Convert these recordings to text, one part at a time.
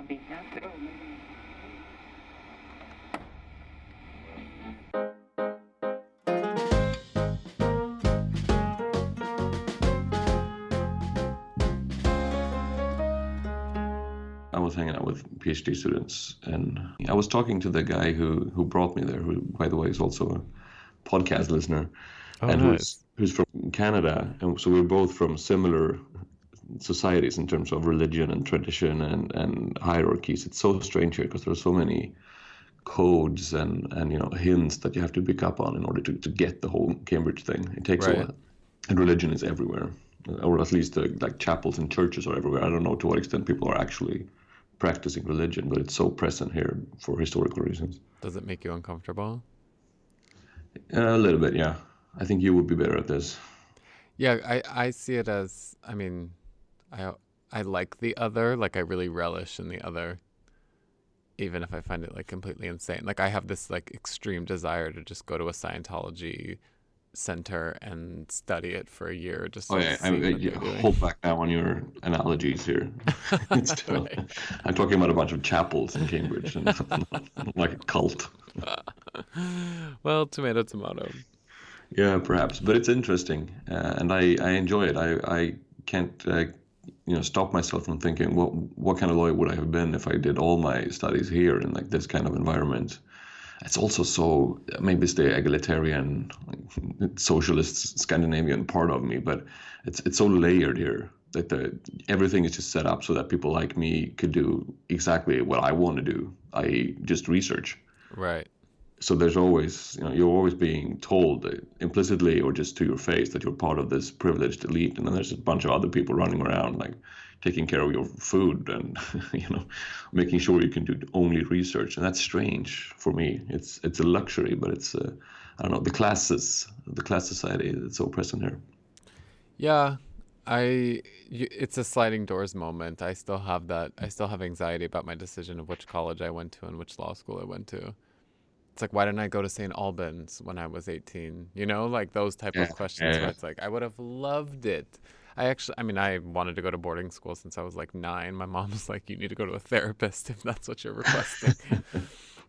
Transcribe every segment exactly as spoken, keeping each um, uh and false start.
copy. I was hanging out with PhD students, and I was talking to the guy who, who brought me there, who, by the way, is also a podcast listener, oh, and nice. who's, who's from Canada. And so we're both from similar societies in terms of religion and tradition and, and hierarchies. It's so strange here because there are so many codes and, and you know hints that you have to pick up on in order to, to get the whole Cambridge thing. It takes right. a while. And religion is everywhere, or at least uh, like chapels and churches are everywhere. I don't know to what extent people are actually practicing religion, but it's so present here for historical reasons. Does it make you uncomfortable? A little bit, yeah. I think you would be better at this. Yeah, I, I see it as, I mean, I I like the other, like I really relish in the other, even if I find it like completely insane. Like I have this like extreme desire to just go to a Scientology center and study it for a year. Just oh yeah, I, I, I, hold back now on your analogies here. It's still, right. I'm talking about a bunch of chapels in Cambridge and like a cult. Well, tomato, tomato. Yeah, perhaps, but it's interesting, uh, and I, I enjoy it. I I can't. Uh, you know, stop myself from thinking what what kind of lawyer would I have been if I did all my studies here in like this kind of environment. It's also so, maybe it's the egalitarian, like, socialist Scandinavian part of me, but it's it's so layered here that the, everything is just set up so that people like me could do exactly what I want to do, that is just research. Right. So there's always, you know, you're always being told implicitly or just to your face that you're part of this privileged elite. And then there's a bunch of other people running around, like taking care of your food and, you know, making sure you can do only research. And that's strange for me. It's it's a luxury, but it's, uh, I don't know, the classes, the class society that's so present here. Yeah, I, it's a sliding doors moment. I still have that. I still have anxiety about my decision of which college I went to and which law school I went to. It's like, why didn't I go to Saint Albans when I was eighteen? You know, like those type yeah, of questions. Yeah, yeah. Where it's like, I would have loved it. I actually, I mean, I wanted to go to boarding school since I was like nine. My mom was like, you need to go to a therapist if that's what you're requesting.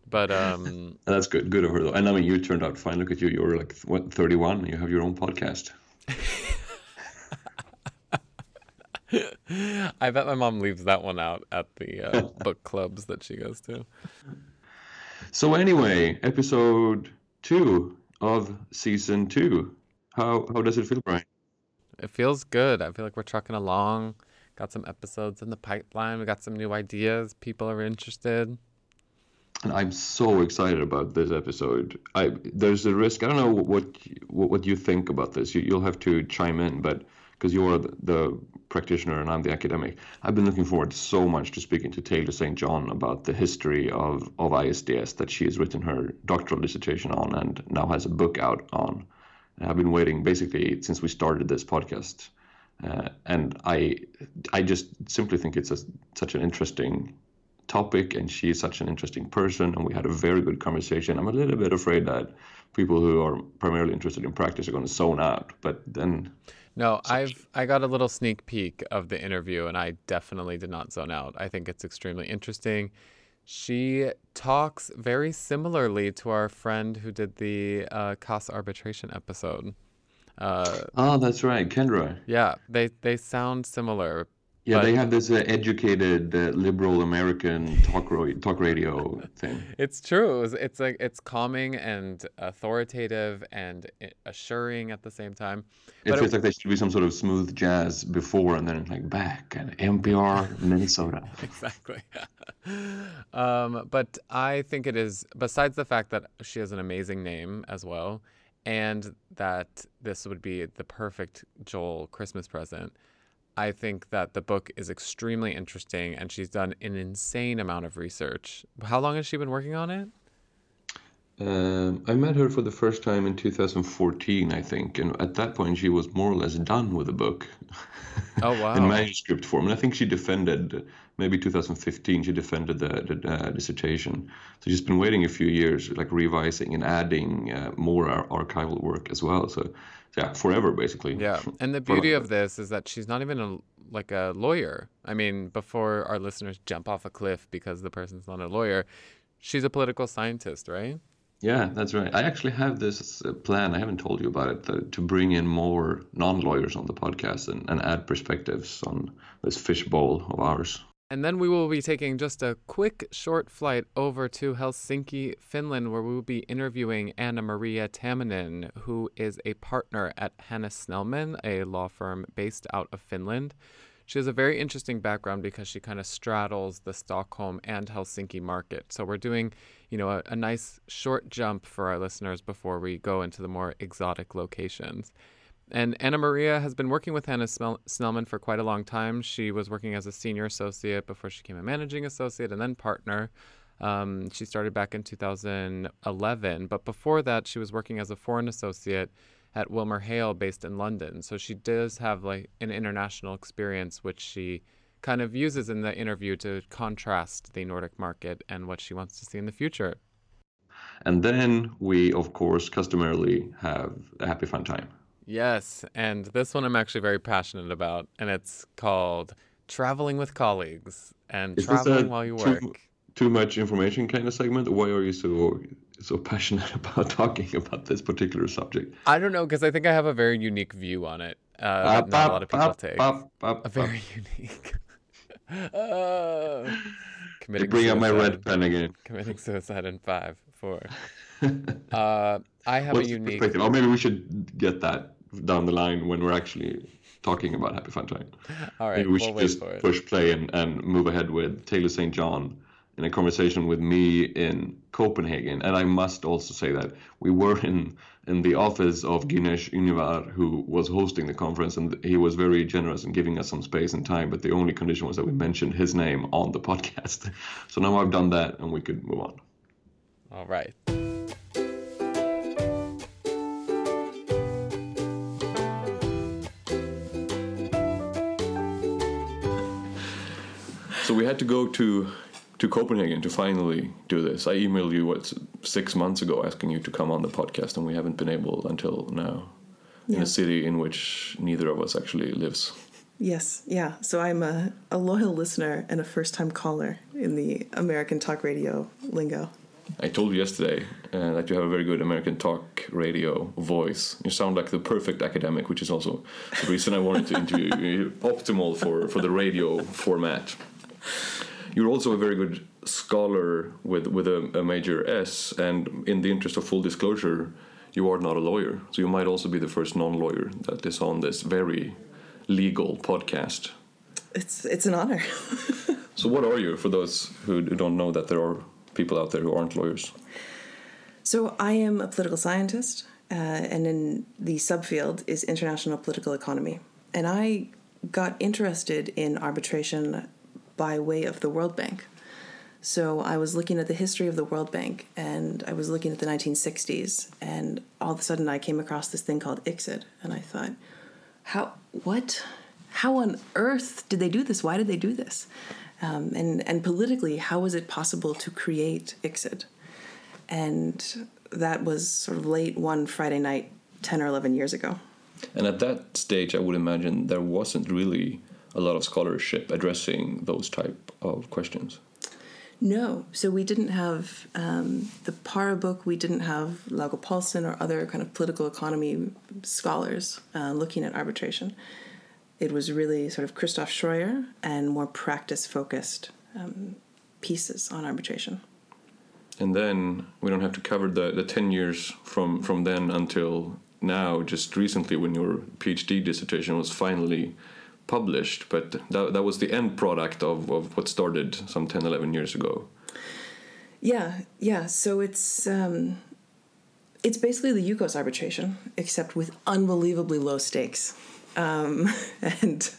But um, that's good. Good of her though. And I mean, you turned out fine. Look at you. You were like, what, thirty-one? And you have your own podcast. I bet my mom leaves that one out at the uh, book clubs that she goes to. So anyway, episode two of season two. How how does it feel, Brian? It feels good. I feel like we're trucking along. Got some episodes in the pipeline. We got some new ideas. People are interested. And I'm so excited about this episode. I there's a risk. I don't know what what, what you think about this. You, you'll have to chime in, but because you're the, the practitioner and I'm the academic. I've been looking forward so much to speaking to Taylor Saint John about the history of, of I S D S that she has written her doctoral dissertation on and now has a book out on. And I've been waiting basically since we started this podcast. Uh, and I I just simply think it's a, such an interesting topic, and she is such an interesting person, and we had a very good conversation. I'm a little bit afraid that people who are primarily interested in practice are going to zone out, but then... No, I've I got a little sneak peek of the interview, and I definitely did not zone out. I think it's extremely interesting. She talks very similarly to our friend who did the uh, C A S arbitration episode. Uh, oh, that's right, Kendra. Yeah, they, they sound similar. Yeah, but... they have this uh, educated uh, liberal American talk, ro- talk radio thing. It's true. It's, it's like it's calming and authoritative and assuring at the same time. But it feels it... like there should be some sort of smooth jazz before and then like back and N P R Minnesota. Exactly. um, but I think it is, besides the fact that she has an amazing name as well, and that this would be the perfect Joel Christmas present. I think that the book is extremely interesting, and she's done an insane amount of research. How long has she been working on it? Um, I met her for the first time in two thousand fourteen, I think. And at that point, she was more or less done with the book. Oh, wow. In manuscript form. And I think she defended, maybe two thousand fifteen, she defended the, the uh, dissertation. So she's been waiting a few years, like revising and adding uh, more ar- archival work as well. So yeah, forever, basically. Yeah. And the beauty of this is that she's not even a like a lawyer. I mean, before our listeners jump off a cliff because the person's not a lawyer, she's a political scientist, right? Yeah, that's right. I actually have this plan, I haven't told you about it, to, to bring in more non-lawyers on the podcast and, and add perspectives on this fishbowl of ours. And then we will be taking just a quick short flight over to Helsinki, Finland, where we will be interviewing Anna-Maria Tamminen, who is a partner at Hannes Snellman, a law firm based out of Finland. She has a very interesting background because she kind of straddles the Stockholm and Helsinki market. So we're doing, you know, a, a nice short jump for our listeners before we go into the more exotic locations. And Anna-Maria has been working with Hannes Snellman for quite a long time. She was working as a senior associate before she became a managing associate and then partner. Um, she started back in two thousand eleven. But before that, she was working as a foreign associate at WilmerHale based in London. So she does have like an international experience, which she kind of uses in the interview to contrast the Nordic market and what she wants to see in the future. And then we, of course, customarily have a happy fun time. Yes, and this one I'm actually very passionate about, and it's called Traveling with Colleagues and Is Traveling While You Work. Too, too much information kind of segment? Why are you so so passionate about talking about this particular subject? I don't know, because I think I have a very unique view on it uh, uh, that not uh, a lot of people uh, take. Uh, uh, a very uh, unique. uh, committing bring suicide. Up my red pen again. Committing suicide in five, four. Uh, I have What's a unique perspective? Or maybe we should get that down the line when we're actually talking about Happy Fun Time. All right, maybe we we'll should just push play and, and move ahead with Taylor Saint John in a conversation with me in Copenhagen. And I must also say that we were in, in the office of Ginesh Univar, who was hosting the conference, and he was very generous in giving us some space and time, but the only condition was that we mentioned his name on the podcast. So now I've done that, and we could move on. All right. So we had to go to to Copenhagen to finally do this. I emailed you, what, six months ago asking you to come on the podcast, and we haven't been able until now. Yeah. In a city in which neither of us actually lives. Yes, yeah. So I'm a, a loyal listener and a first-time caller in the American talk radio lingo. I told you yesterday uh, that you have a very good American talk radio voice. You sound like the perfect academic, which is also the reason I wanted to interview you. Optimal for, for the radio format. You're also a very good scholar with, with a, a major S, and in the interest of full disclosure, you are not a lawyer. So you might also be the first non-lawyer that is on this very legal podcast. It's it's an honor. So what are you, for those who don't know that there are people out there who aren't lawyers? So I am a political scientist, uh, and in the subfield is international political economy. And I got interested in arbitration by way of the World Bank. So I was looking at the history of the World Bank, and I was looking at the nineteen sixties, and all of a sudden I came across this thing called I C S I D, and I thought, how, what, how on earth did they do this? Why did they do this? Um, and, and politically, how was it possible to create I C S I D? And that was sort of late one Friday night, ten or eleven years ago. And at that stage, I would imagine there wasn't really a lot of scholarship addressing those type of questions. No. So we didn't have um, the Para book. We didn't have Lauge Paulsen or other kind of political economy scholars uh, looking at arbitration. It was really sort of Christoph Schreuer and more practice-focused um, pieces on arbitration. And then we don't have to cover the, the ten years from, from then until now, just recently when your PhD dissertation was finally published, but that, that was the end product of, of what started some ten, eleven years ago. Yeah, yeah. So it's um, it's basically the Yukos arbitration, except with unbelievably low stakes. Um, and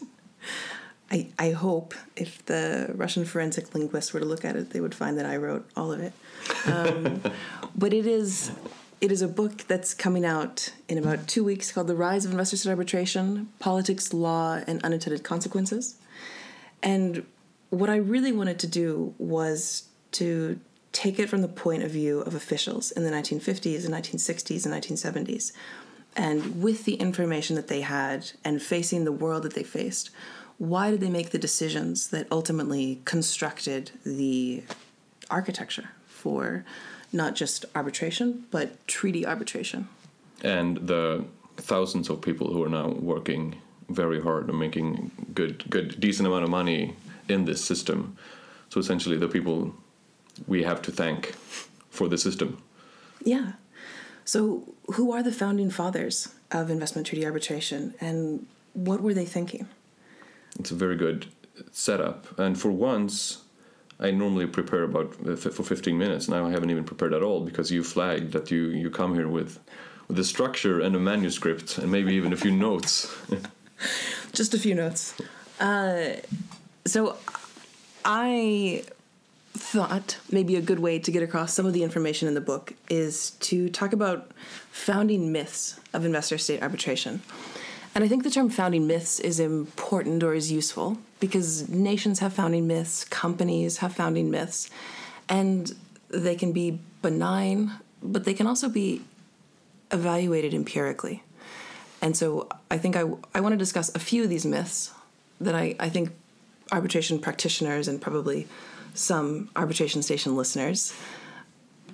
I, I hope if the Russian forensic linguists were to look at it, they would find that I wrote all of it. Um, but it is... It is a book that's coming out in about two weeks called The Rise of Investor-State Arbitration, Politics, Law, and Unintended Consequences. And what I really wanted to do was to take it from the point of view of officials in the nineteen fifties and nineteen sixties and nineteen seventies. And with the information that they had and facing the world that they faced, why did they make the decisions that ultimately constructed the architecture for not just arbitration, but treaty arbitration? And the thousands of people who are now working very hard and making good, good, decent amount of money in this system. So essentially the people we have to thank for the system. Yeah. So who are the founding fathers of investment treaty arbitration, and what were they thinking? It's a very good setup. And for once, I normally prepare about for fifteen minutes. Now I haven't even prepared at all because you flagged that you, you come here with, with a structure and a manuscript and maybe even a few notes. Just a few notes. Uh, so I thought maybe a good way to get across some of the information in the book is to talk about founding myths of investor-state arbitration. And I think the term founding myths is important or is useful because nations have founding myths, companies have founding myths, and they can be benign, but they can also be evaluated empirically. And so I think I, I want to discuss a few of these myths that I, I think arbitration practitioners and probably some arbitration station listeners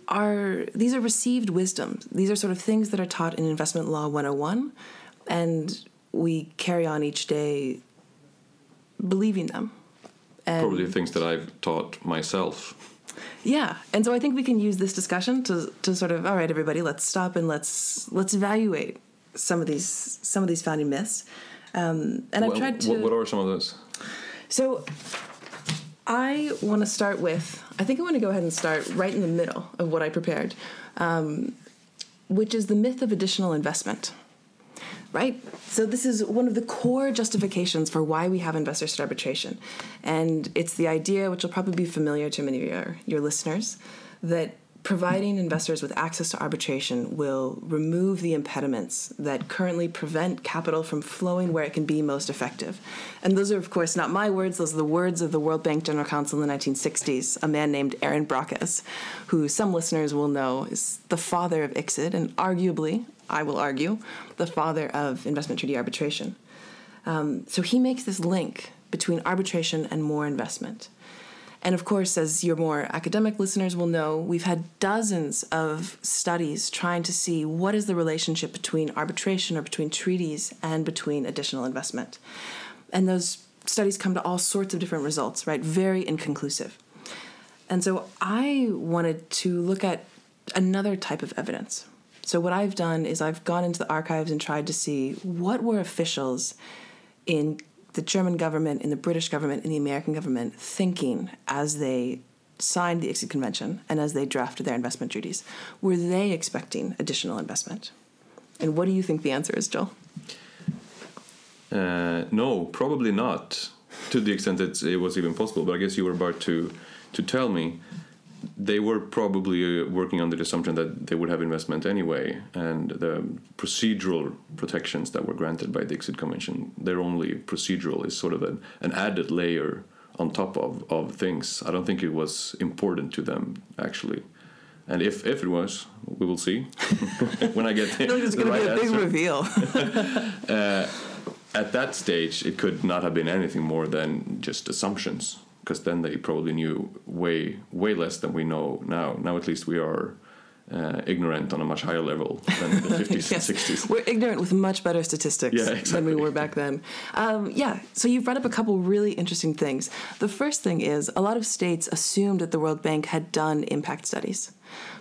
are, these are received wisdom. These are sort of things that are taught in Investment Law one oh one, and we carry on each day believing them. And probably things that I've taught myself. Yeah, and so I think we can use this discussion to to sort of, all right, everybody, let's stop and let's let's evaluate some of these some of these founding myths. Um, and well, I've tried to. What are some of those? So I want to start with, I think I want to go ahead and start right in the middle of what I prepared, um, which is the myth of additional investment, right? So this is one of the core justifications for why we have investor-state arbitration. And it's the idea, which will probably be familiar to many of your, your listeners, that providing investors with access to arbitration will remove the impediments that currently prevent capital from flowing where it can be most effective. And those are, of course, not my words. Those are the words of the World Bank General Counsel in the nineteen sixties, a man named Aron Broches, who some listeners will know is the father of I C S I D and arguably, I will argue, the father of investment treaty arbitration. Um, so he makes this link between arbitration and more investment. And of course, as your more academic listeners will know, we've had dozens of studies trying to see what is the relationship between arbitration or between treaties and between additional investment. And those studies come to all sorts of different results, right? Very inconclusive. And so I wanted to look at another type of evidence. So what I've done is I've gone into the archives and tried to see what were officials in the German government, in the British government, in the American government thinking as they signed the I C S I D Convention and as they drafted their investment treaties. Were they expecting additional investment? And what do you think the answer is, Joel? Uh, no, probably not, to the extent that it was even possible. But I guess you were about to, to tell me. They were probably working under the assumption that they would have investment anyway, and the procedural protections that were granted by the I C S I D Convention, their only procedural is sort of an, an added layer on top of, of things. I don't think it was important to them, actually. And if, if it was, we will see when I get the, I feel like it's the gonna right be a big answer. Reveal. uh, at that stage, it could not have been anything more than just assumptions. Because then they probably knew way, way less than we know now. Now at least we are uh, ignorant on a much higher level than the fifties yes. and sixties. We're ignorant with much better statistics yeah, exactly. than we were back then. Um, yeah, so you brought up a couple really interesting things. The first thing is a lot of states assumed that the World Bank had done impact studies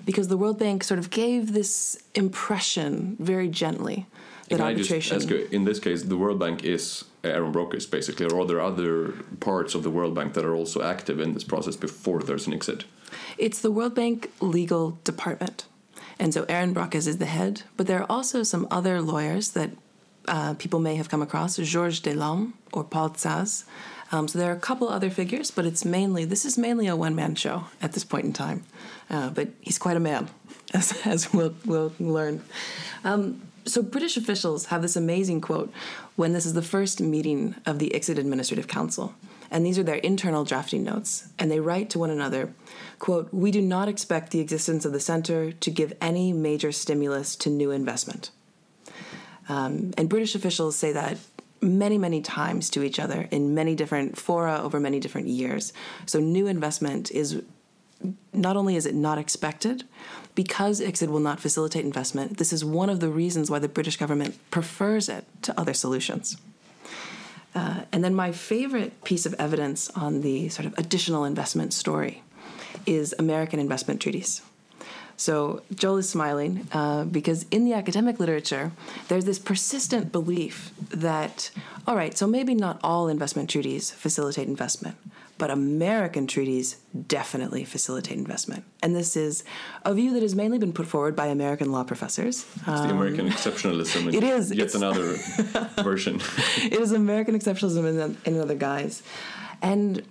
because the World Bank sort of gave this impression very gently that Can arbitration... I just ask you, in this case, the World Bank is... Aron Broches, basically, or are there other parts of the World Bank that are also active in this process before there's an I C S I D? It's the World Bank Legal Department. And so Aron Broches is the head, but there are also some other lawyers that uh, people may have come across, Georges Delaume or Paul Szasz. Um, so there are a couple other figures, but it's mainly, this is mainly a one-man show at this point in time. Uh, but he's quite a man, as, as we'll, we'll learn. Um, So British officials have this amazing quote when this is the first meeting of the I C S I D Administrative Council. And these are their internal drafting notes. And they write to one another, quote, "We do not expect the existence of the center to give any major stimulus to new investment." Um, and British officials say that many, many times to each other in many different fora over many different years. So new investment is, not only is it not expected, because I C S I D will not facilitate investment, this is one of the reasons why the British government prefers it to other solutions. Uh, and then my favorite piece of evidence on the sort of additional investment story is American investment treaties. So Joel is smiling uh, because in the academic literature, there's this persistent belief that, all right, so maybe not all investment treaties facilitate investment, but American treaties definitely facilitate investment. And this is a view that has mainly been put forward by American law professors. It's um, the American exceptionalism. In it is. Yet it's another version. It is American exceptionalism in another guise. And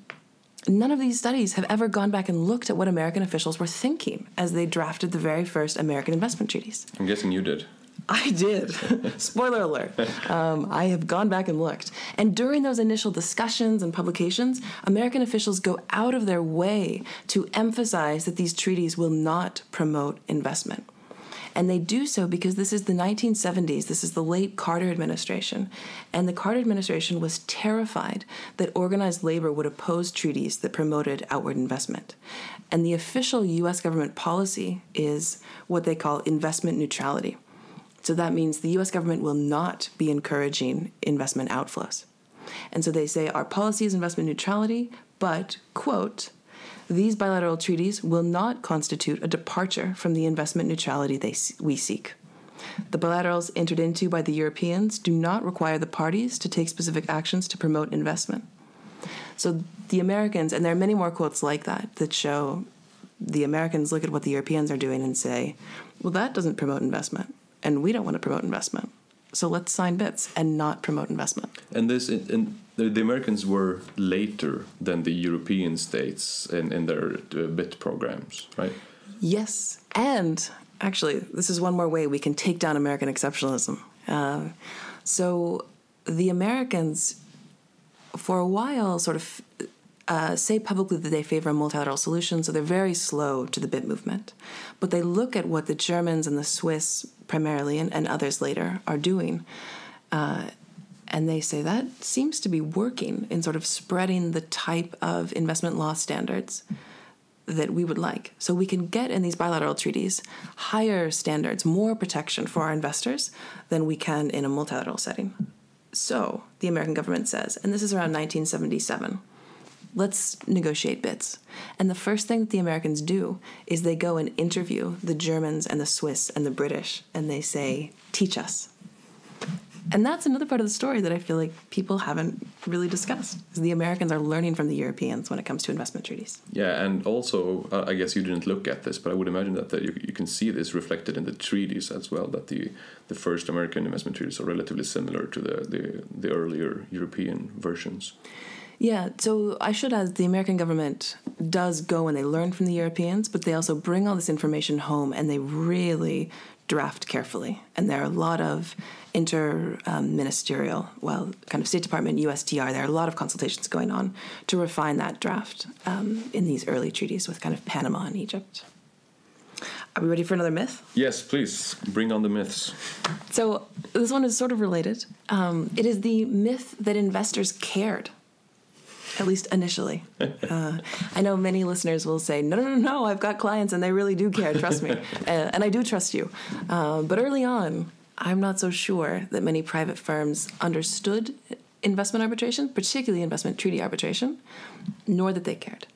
none of these studies have ever gone back and looked at what American officials were thinking as they drafted the very first American investment treaties. I'm guessing you did. I did. Spoiler alert. Um, I have gone back and looked. And during those initial discussions and publications, American officials go out of their way to emphasize that these treaties will not promote investment. And they do so because this is the nineteen seventies. This is the late Carter administration. And the Carter administration was terrified that organized labor would oppose treaties that promoted outward investment. And the official U S government policy is what they call investment neutrality. So that means the U S government will not be encouraging investment outflows. And so they say our policy is investment neutrality, but, quote, these bilateral treaties will not constitute a departure from the investment neutrality they, we seek. The bilaterals entered into by the Europeans do not require the parties to take specific actions to promote investment. So the Americans, and there are many more quotes like that that show the Americans look at what the Europeans are doing and say, well, that doesn't promote investment, and we don't want to promote investment. So let's sign bits and not promote investment. And this, and the Americans were later than the European states in, in their BIT programs, right? Yes. And actually, this is one more way we can take down American exceptionalism. Uh, so the Americans, for a while, sort of uh, say publicly that they favor a multilateral solution, so they're very slow to the BIT movement. But they look at what the Germans and the Swiss primarily, and, and others later, are doing. Uh, and they say that seems to be working in sort of spreading the type of investment law standards that we would like. So we can get in these bilateral treaties higher standards, more protection for our investors than we can in a multilateral setting. So the American government says, and this is around nineteen seventy-seven, let's negotiate BITs. And the first thing that the Americans do is they go and interview the Germans and the Swiss and the British, and they say, teach us. And that's another part of the story that I feel like people haven't really discussed, is the Americans are learning from the Europeans when it comes to investment treaties. Yeah, and also, uh, I guess you didn't look at this, but I would imagine that, that you, you can see this reflected in the treaties as well, that the, the first American investment treaties are relatively similar to the, the, the earlier European versions. Yeah, so I should add, the American government does go and they learn from the Europeans, but they also bring all this information home and they really draft carefully. And there are a lot of inter-ministerial, um, well, kind of State Department, U S T R, there are a lot of consultations going on to refine that draft um, in these early treaties with kind of Panama and Egypt. Are we ready for another myth? Yes, please. Bring on the myths. So this one is sort of related. Um, it is the myth that investors cared. At least initially. Uh, I know many listeners will say, no, no, no, no, I've got clients and they really do care, trust me. Uh, and I do trust you. Uh, but early on, I'm not so sure that many private firms understood investment arbitration, particularly investment treaty arbitration, nor that they cared.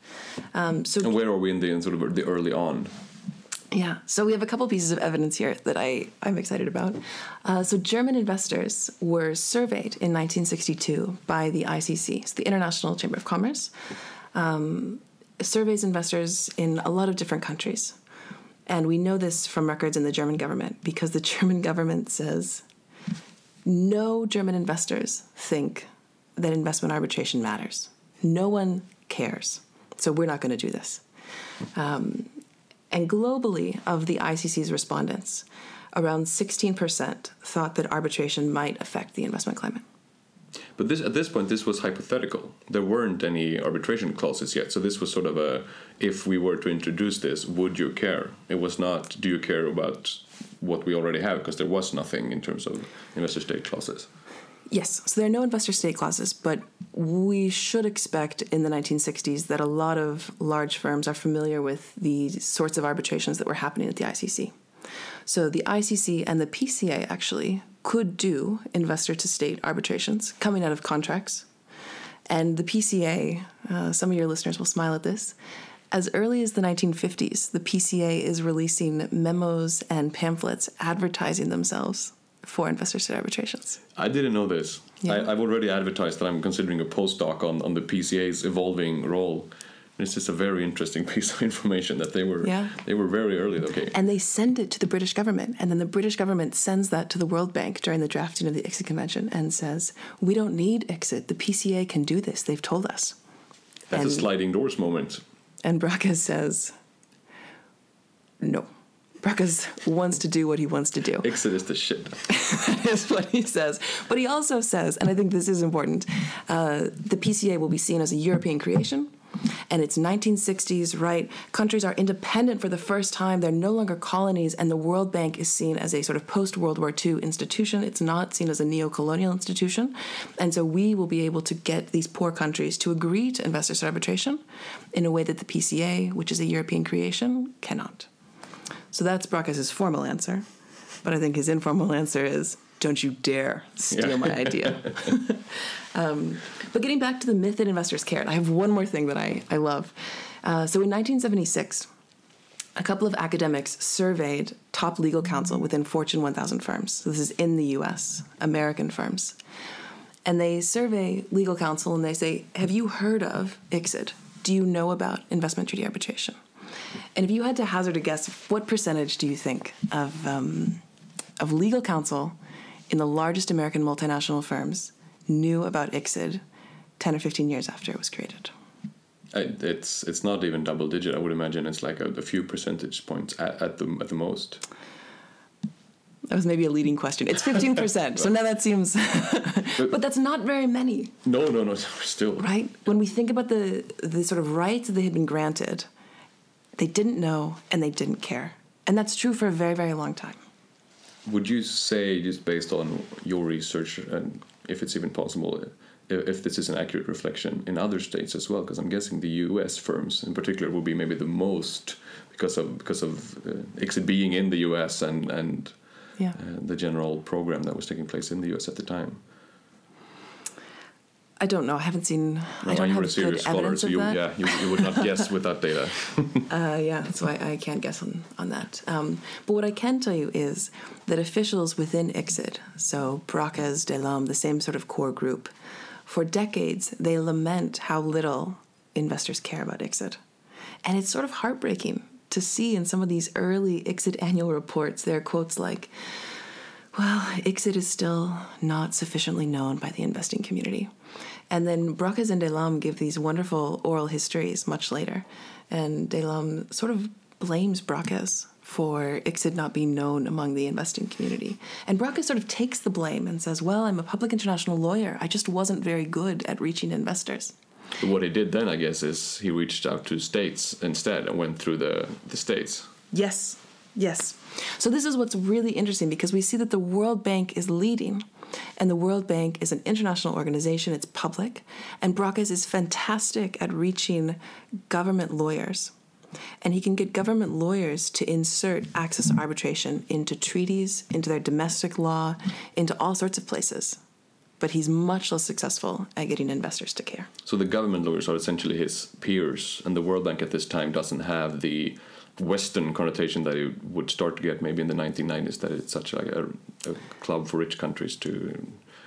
Um, so and where are we in the, in sort of the early on? Yeah, so we have a couple pieces of evidence here that I, I'm excited about. Uh, so German investors were surveyed in nineteen sixty-two by the I C C, so the International Chamber of Commerce. Um, surveys investors in a lot of different countries. And we know this from records in the German government because the German government says no German investors think that investment arbitration matters. No one cares. So we're not going to do this. Um And globally, of the I C C's respondents, around sixteen percent thought that arbitration might affect the investment climate. But this, at this point, this was hypothetical. There weren't any arbitration clauses yet. So this was sort of a, if we were to introduce this, would you care? It was not, do you care about what we already have? Because there was nothing in terms of investor-state clauses. Yes. So there are no investor state clauses, but we should expect in the nineteen sixties that a lot of large firms are familiar with the sorts of arbitrations that were happening at the I C C. So the I C C and the P C A actually could do investor-to-state arbitrations coming out of contracts. And the P C A, uh, some of your listeners will smile at this, as early as the nineteen fifties, the P C A is releasing memos and pamphlets advertising themselves for investor-state arbitrations. I didn't know this. Yeah. I, I've already advertised that I'm considering a postdoc on, on the P C A's evolving role. It's just a very interesting piece of information that they were yeah. they were very early. Okay, and they send it to the British government, and then the British government sends that to the World Bank during the drafting of the I C S I D convention and says, "We don't need I C S I D. The P C A can do this. They've told us." That's and, a sliding doors moment. And Broches says, "No." Broches wants to do what he wants to do. I C S I D is the shit. That is what he says. But he also says, and I think this is important, uh, the P C A will be seen as a European creation. And it's nineteen sixties, right? Countries are independent for the first time. They're no longer colonies. And the World Bank is seen as a sort of post-World War Two institution. It's not seen as a neo-colonial institution. And so we will be able to get these poor countries to agree to investor-state arbitration in a way that the P C A, which is a European creation, cannot. So that's Broches' formal answer. But I think his informal answer is, don't you dare steal yeah. my idea. um, but getting back to the myth that investors cared, I have one more thing that I, I love. Uh, so in nineteen seventy-six, a couple of academics surveyed top legal counsel within Fortune one thousand firms. So this is in the U S, American firms. And they survey legal counsel and they say, have you heard of I C S I D? Do you know about investment treaty arbitration? And if you had to hazard a guess, what percentage do you think of um, of legal counsel in the largest American multinational firms knew about I C S I D ten or fifteen years after it was created? It's it's not even double digit. I would imagine it's like a, a few percentage points at, at the at the most. That was maybe a leading question. It's fifteen percent. So now that seems... But that's not very many. No, no, no. Still. Right? When we think about the the sort of rights that had been granted, they didn't know and they didn't care. And that's true for a very, very long time. Would you say, just based on your research, and if it's even possible, if this is an accurate reflection in other states as well, because I'm guessing the U S firms in particular will be maybe the most, because of because of uh, I C S I D being in the U S and, and yeah. uh, the general program that was taking place in the U S at the time? I don't know. I haven't seen... No, I don't have good evidence scholar, so you, of that. Yeah, you, you would not guess with that data. uh, yeah, that's why I can't guess on, on that. Um, but what I can tell you is that officials within I C S I D, so Broches, Delaume, the same sort of core group, for decades, they lament how little investors care about I C S I D. And it's sort of heartbreaking to see in some of these early I C S I D annual reports, there are quotes like, well, I C S I D is still not sufficiently known by the investing community. And then Broches and Delaume give these wonderful oral histories much later. And Delaume sort of blames Broches for I C S I D not being known among the investing community. And Broches sort of takes the blame and says, well, I'm a public international lawyer. I just wasn't very good at reaching investors. What he did then, I guess, is he reached out to states instead and went through the, the states. Yes. Yes. So this is what's really interesting, because we see that the World Bank is leading, and the World Bank is an international organization. It's public, and Broches is fantastic at reaching government lawyers, and he can get government lawyers to insert access to arbitration into treaties, into their domestic law, into all sorts of places. But he's much less successful at getting investors to care. So the government lawyers are essentially his peers, and the World Bank at this time doesn't have the Western connotation that it would start to get maybe in the nineteen nineties, that it's such a, a club for rich countries to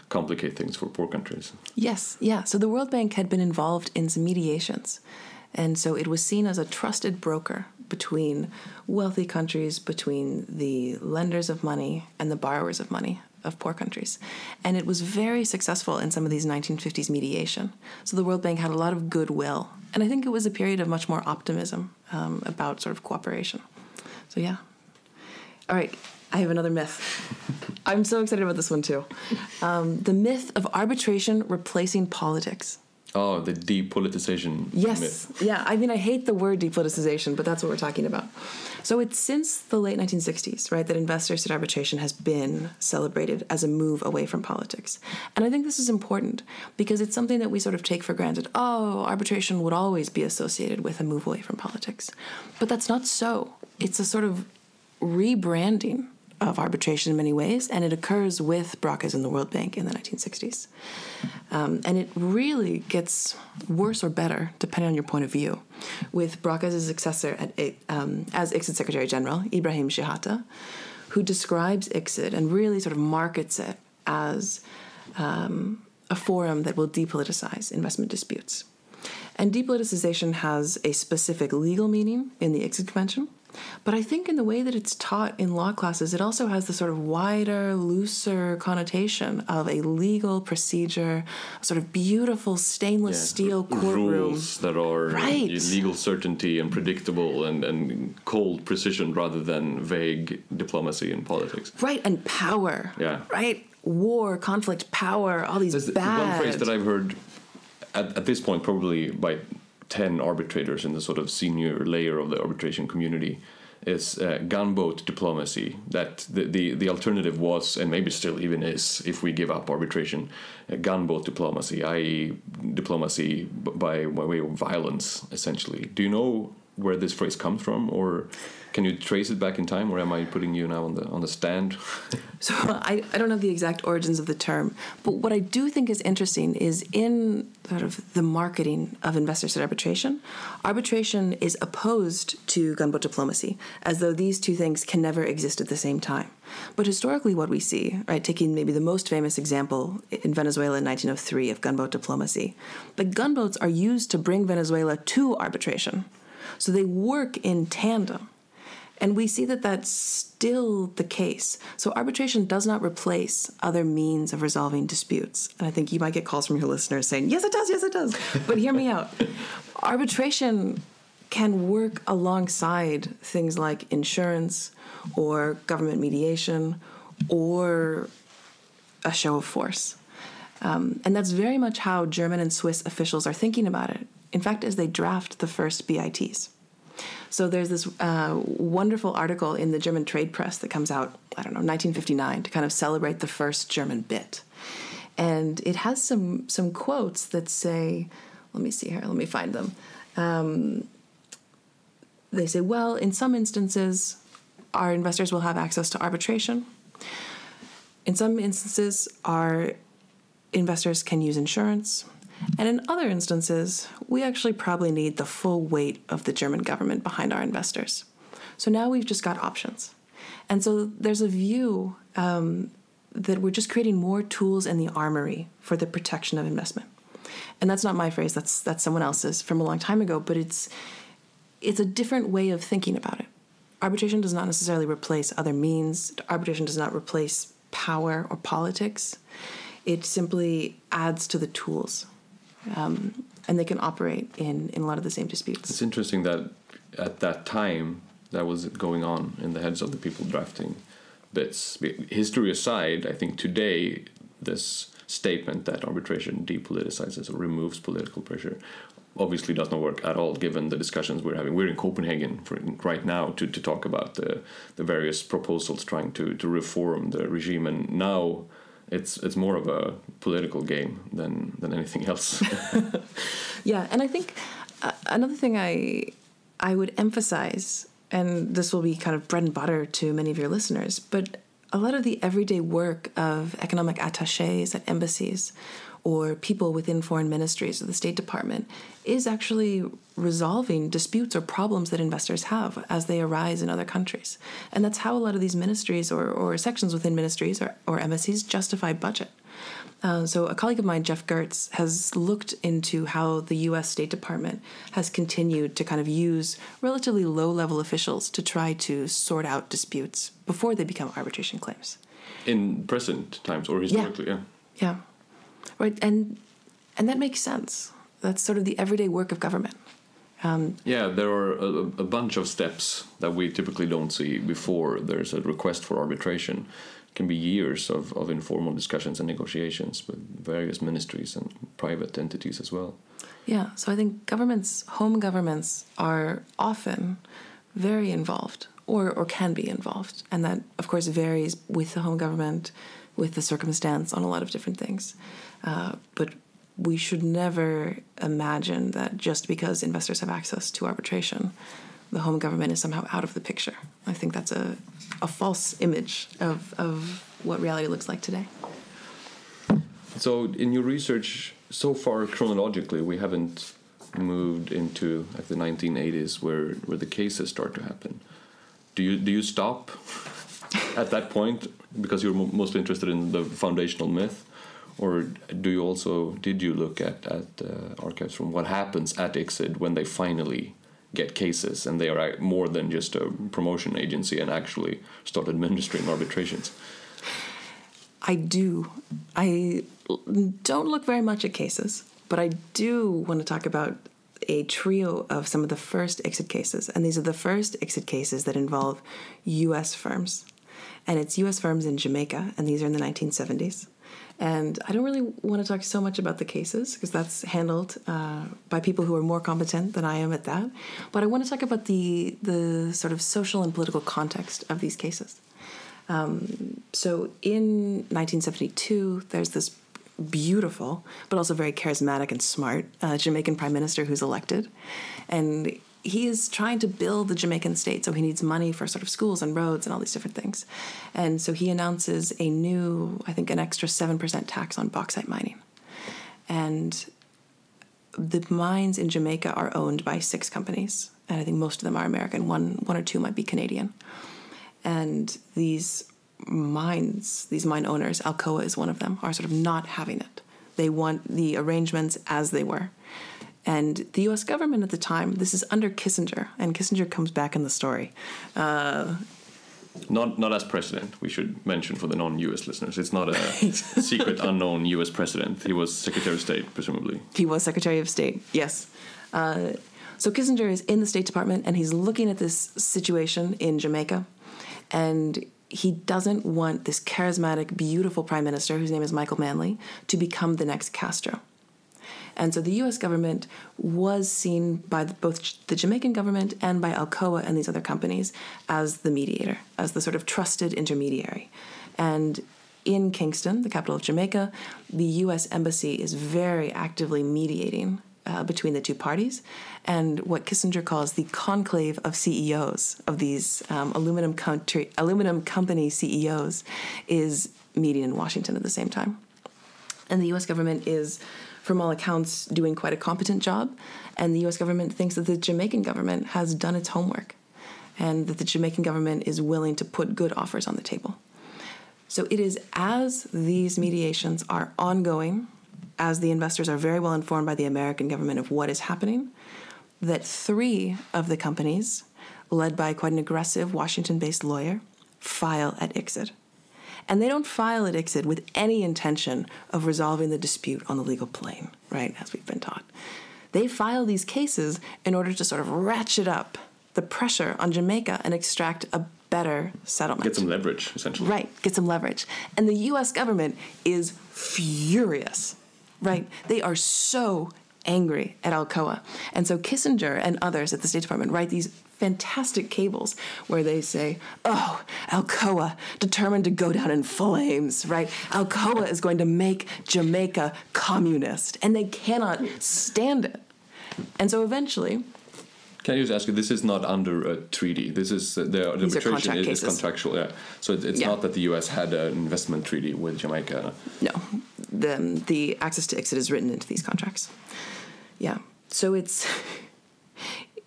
complicate things for poor countries. Yes, yeah. So the World Bank had been involved in some mediations. And so it was seen as a trusted broker between wealthy countries, between the lenders of money and the borrowers of money of poor countries. And it was very successful in some of these nineteen fifties mediation. So the World Bank had a lot of goodwill. And I think it was a period of much more optimism um, about sort of cooperation. So yeah. All right, I have another myth. I'm so excited about this one too. Um, the myth of arbitration replacing politics. Oh, the depoliticization. Yes, myth. Yeah. I mean, I hate the word depoliticization, but that's what we're talking about. So it's since the late nineteen sixties, right, that investor-state arbitration has been celebrated as a move away from politics. And I think this is important because it's something that we sort of take for granted. Oh, arbitration would always be associated with a move away from politics. But that's not so. It's a sort of rebranding of arbitration in many ways, and it occurs with Broches and the World Bank in the nineteen sixties. Um, and it really gets worse or better, depending on your point of view, with Broches' successor at, um, as I C S I D Secretary General, Ibrahim Shihata, who describes I C S I D and really sort of markets it as um, a forum that will depoliticize investment disputes. And depoliticization has a specific legal meaning in the I C S I D Convention, but I think in the way that it's taught in law classes, it also has the sort of wider, looser connotation of a legal procedure, a sort of beautiful stainless yeah, steel courtroom. Rules that are right. legal certainty and predictable and, and cold precision rather than vague diplomacy and politics. Right, and power. Yeah. Right? War, conflict, power, all these That's bad... One phrase that I've heard at, at this point probably by... ten arbitrators in the sort of senior layer of the arbitration community is uh, gunboat diplomacy. That the, the, the alternative was, and maybe still even is, if we give up arbitration, uh, gunboat diplomacy, that is diplomacy by way of violence, essentially. Do you know where this phrase comes from, or can you trace it back in time, or am I putting you now on the on the stand? So I, I don't know the exact origins of the term, but what I do think is interesting is in sort of the marketing of investor-state arbitration, arbitration is opposed to gunboat diplomacy, as though these two things can never exist at the same time. But historically what we see, right, taking maybe the most famous example in Venezuela in nineteen oh three of gunboat diplomacy, the gunboats are used to bring Venezuela to arbitration. So they work in tandem. And we see that that's still the case. So arbitration does not replace other means of resolving disputes. And I think you might get calls from your listeners saying, yes, it does, yes, it does. But hear me out. Arbitration can work alongside things like insurance or government mediation or a show of force. Um, and that's very much how German and Swiss officials are thinking about it. In fact, as they draft the first B I Ts. So there's this uh, wonderful article in the German trade press that comes out, I don't know, nineteen fifty-nine, to kind of celebrate the first German bit. And it has some some quotes that say, let me see here, let me find them. Um, they say, well, in some instances, our investors will have access to arbitration. In some instances, our investors can use insurance. And in other instances, we actually probably need the full weight of the German government behind our investors. So now we've just got options. And so there's a view um, that we're just creating more tools in the armory for the protection of investment. And that's not my phrase, that's that's someone else's from a long time ago, but it's it's a different way of thinking about it. Arbitration does not necessarily replace other means. Arbitration does not replace power or politics. It simply adds to the tools. Um, and they can operate in, in a lot of the same disputes. It's interesting that at that time, that was going on in the heads of the people drafting bits. History aside, I think today, this statement that arbitration depoliticizes or removes political pressure obviously does not work at all, given the discussions we're having. We're in Copenhagen for, right now to, to talk about the, the various proposals trying to, to reform the regime. And now... It's it's more of a political game than, than anything else. Yeah, and I think uh, another thing I I would emphasize, and this will be kind of bread and butter to many of your listeners, but a lot of the everyday work of economic attachés at embassies or people within foreign ministries or the State Department is actually resolving disputes or problems that investors have as they arise in other countries. And that's how a lot of these ministries or, or sections within ministries or, or embassies justify budget. Uh, so a colleague of mine, Jeff Gertz, has looked into how the U S State Department has continued to kind of use relatively low-level officials to try to sort out disputes before they become arbitration claims. In present times or historically, yeah. Yeah. yeah. Right, and and that makes sense. That's sort of the everyday work of government. Um, yeah, there are a, a bunch of steps that we typically don't see before there's a request for arbitration. It can be years of, of informal discussions and negotiations with various ministries and private entities as well. Yeah, so I think governments, home governments, are often very involved, or, or can be involved. And that, of course, varies with the home government, with the circumstance, on a lot of different things. Uh, but we should never imagine that just because investors have access to arbitration, the home government is somehow out of the picture. I think that's a, a false image of, of what reality looks like today. So in your research, so far chronologically, we haven't moved into like the nineteen eighties where, where the cases start to happen. Do you do you stop at that point because you're m- mostly interested in the foundational myth, or do you also did you look at at uh, archives from what happens at I C S I D when they finally get cases and they are more than just a promotion agency and actually start administering arbitrations? I do. I don't look very much at cases, but I do want to talk about a trio of some of the first I C S I D cases. And these are the first I C S I D cases that involve U S firms. And it's U S firms in Jamaica, and these are in the nineteen seventies. And I don't really want to talk so much about the cases, because that's handled uh, by people who are more competent than I am at that. But I want to talk about the the sort of social and political context of these cases. Um, so in nineteen seventy-two, there's this beautiful, but also very charismatic and smart uh, Jamaican prime minister who's elected. And he is trying to build the Jamaican state, so he needs money for sort of schools and roads and all these different things. And so he announces a new, I think, an extra seven percent tax on bauxite mining. And the mines in Jamaica are owned by six companies, and I think most of them are American. One, one or two might be Canadian. And these mines, these mine owners, Alcoa is one of them, are sort of not having it. They want the arrangements as they were. And the U S government at the time, this is under Kissinger, and Kissinger comes back in the story. Uh, not not as president, we should mention for the non-U S listeners. It's not a secret, unknown U S president. He was Secretary of State, presumably. He was Secretary of State, yes. Uh, so Kissinger is in the State Department, and he's looking at this situation in Jamaica. And he doesn't want this charismatic, beautiful prime minister, whose name is Michael Manley, to become the next Castro. And so the U S government was seen by both the Jamaican government and by Alcoa and these other companies as the mediator, as the sort of trusted intermediary. And in Kingston, the capital of Jamaica, the U S embassy is very actively mediating Uh, between the two parties, and what Kissinger calls the conclave of C E Os of these um, aluminum country, aluminum company C E Os is meeting in Washington at the same time. And the U S government is, from all accounts, doing quite a competent job, and the U S government thinks that the Jamaican government has done its homework, and that the Jamaican government is willing to put good offers on the table. So it is as these mediations are ongoing, as the investors are very well informed by the American government of what is happening, that three of the companies, led by quite an aggressive Washington-based lawyer, file at I C S I D. And they don't file at I C S I D with any intention of resolving the dispute on the legal plane, right, as we've been taught. They file these cases in order to sort of ratchet up the pressure on Jamaica and extract a better settlement. Get some leverage, essentially. Right, get some leverage. And the U S government is furious. Right. They are so angry at Alcoa. And so Kissinger and others at the State Department write these fantastic cables where they say, oh, Alcoa determined to go down in flames, right? Alcoa is going to make Jamaica communist. And they cannot stand it. And so eventually... Can I just ask you, this is not under a treaty. This is, uh, the arbitration is, is contractual. Yeah. So it, it's yeah. not that the U S had an investment treaty with Jamaica. No. The, the access to I C S I D is written into these contracts. Yeah. So it's,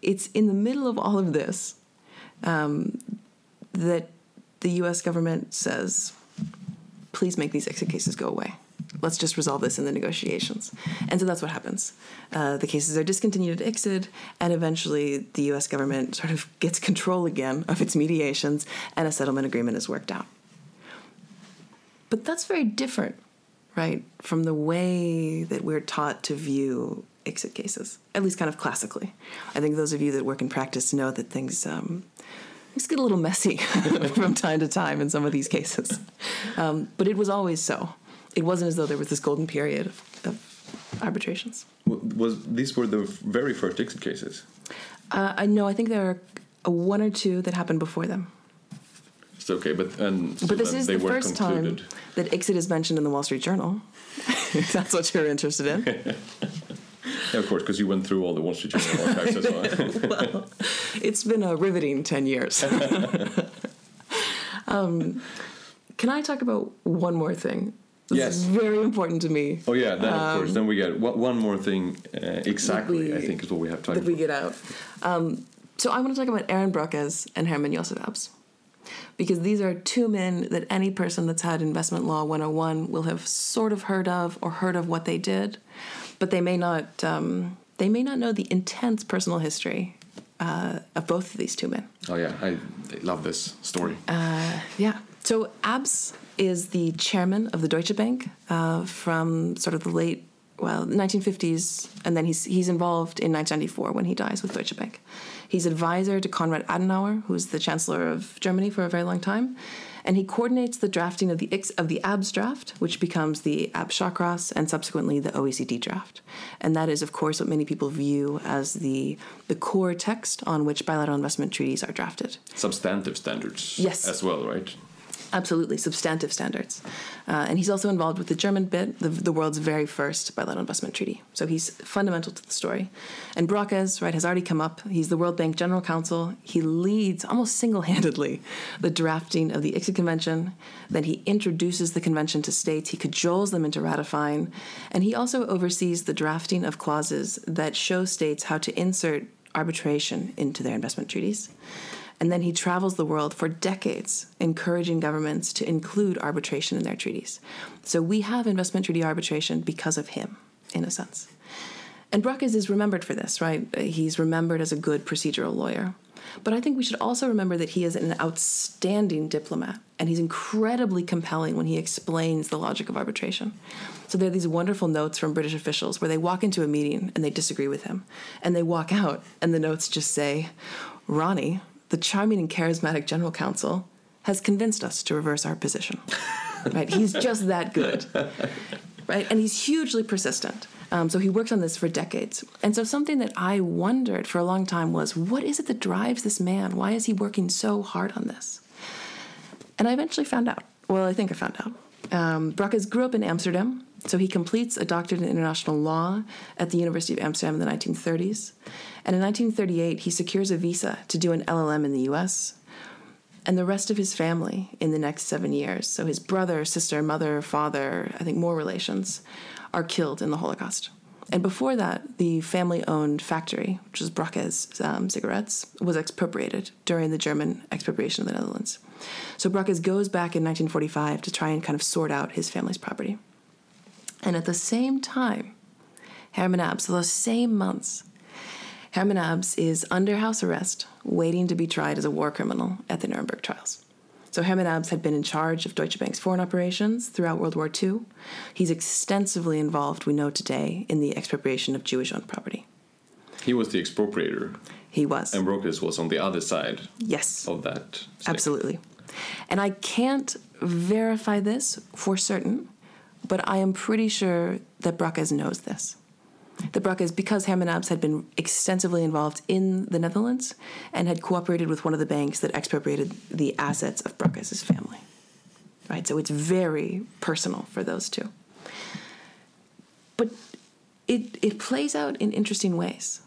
it's in the middle of all of this um, that the U S government says, please make these I C S I D cases go away. Let's just resolve this in the negotiations. And so that's what happens. Uh, the cases are discontinued at I C S I D, and eventually the U S government sort of gets control again of its mediations, and a settlement agreement is worked out. But that's very different, right, from the way that we're taught to view I C S I D cases, at least kind of classically. I think those of you that work in practice know that things... Um, Things get a little messy from time to time in some of these cases. Um, but it was always so. It wasn't as though there was this golden period of, of arbitrations. Was these were the very first Dixit cases? Uh, I know. I think there are one or two that happened before them. It's okay, but and so but this is the first concluded. time that Ixit is mentioned in the Wall Street Journal. If that's what you're interested in. Yeah, of course, because you went through all the Wall Street Journal archives as well. Well, it's been a riveting ten years. um, can I talk about one more thing? This yes. is very important to me. Oh, yeah, then, of um, course. Then we get one more thing uh, exactly, we, I think, is what we have time that for. That we get out. Um, so I want to talk about Aron Broches and Hermann Josef Abs, because these are two men that any person that's had Investment Law one oh one will have sort of heard of or heard of what they did, but they may not um, they may not know the intense personal history uh, of both of these two men. Oh, yeah. I, I love this story. Uh, yeah. So Abs is the chairman of the Deutsche Bank uh, from sort of the late, well, nineteen fifties, and then he's he's involved in nineteen ninety-four when he dies with Deutsche Bank. He's advisor to Konrad Adenauer, who's the Chancellor of Germany for a very long time, and he coordinates the drafting of the Ix, of the Abs draft, which becomes the Abs-Shawcross and subsequently the O E C D draft. And that is, of course, what many people view as the the core text on which bilateral investment treaties are drafted. Substantive standards, yes, as well, right? Absolutely, substantive standards. Uh, and he's also involved with the German bit, the, the world's very first bilateral investment treaty. So he's fundamental to the story. And Broches, right, has already come up. He's the World Bank General Counsel. He leads, almost single-handedly, the drafting of the ICSID Convention. Then he introduces the convention to states. He cajoles them into ratifying. And he also oversees the drafting of clauses that show states how to insert arbitration into their investment treaties. And then he travels the world for decades, encouraging governments to include arbitration in their treaties. So we have investment treaty arbitration because of him, in a sense. And Broches is remembered for this, right? He's remembered as a good procedural lawyer. But I think we should also remember that he is an outstanding diplomat, and he's incredibly compelling when he explains the logic of arbitration. So there are these wonderful notes from British officials where they walk into a meeting and they disagree with him, and they walk out, and the notes just say, Ronnie, the charming and charismatic general counsel, has convinced us to reverse our position. Right? He's just that good. Right? And he's hugely persistent. Um, so he worked on this for decades. And so something that I wondered for a long time was, what is it that drives this man? Why is he working so hard on this? And I eventually found out. Well, I think I found out. Um, Broches grew up in Amsterdam. So he completes a doctorate in international law at the University of Amsterdam in the nineteen thirties. And in nineteen thirty-eight, he secures a visa to do an L L M in the U S. And the rest of his family in the next seven years, so his brother, sister, mother, father, I think more relations, are killed in the Holocaust. And before that, the family-owned factory, which was Broches um, Cigarettes, was expropriated during the German expropriation of the Netherlands. So Broches goes back in nineteen forty-five to try and kind of sort out his family's property. And at the same time, Hermann Abs, so those same months, Hermann Abs is under house arrest, waiting to be tried as a war criminal at the Nuremberg trials. So Hermann Abs had been in charge of Deutsche Bank's foreign operations throughout World War Two. He's extensively involved, we know today, in the expropriation of Jewish-owned property. He was the expropriator. He was. And Broches was on the other side. Yes. Of that. Stick. Absolutely. And I can't verify this for certain, but I am pretty sure that Broches knows this. That Broches, because Hermann Abs had been extensively involved in the Netherlands and had cooperated with one of the banks that expropriated the assets of Broches' family. Right? So it's very personal for those two. But it it plays out in interesting ways.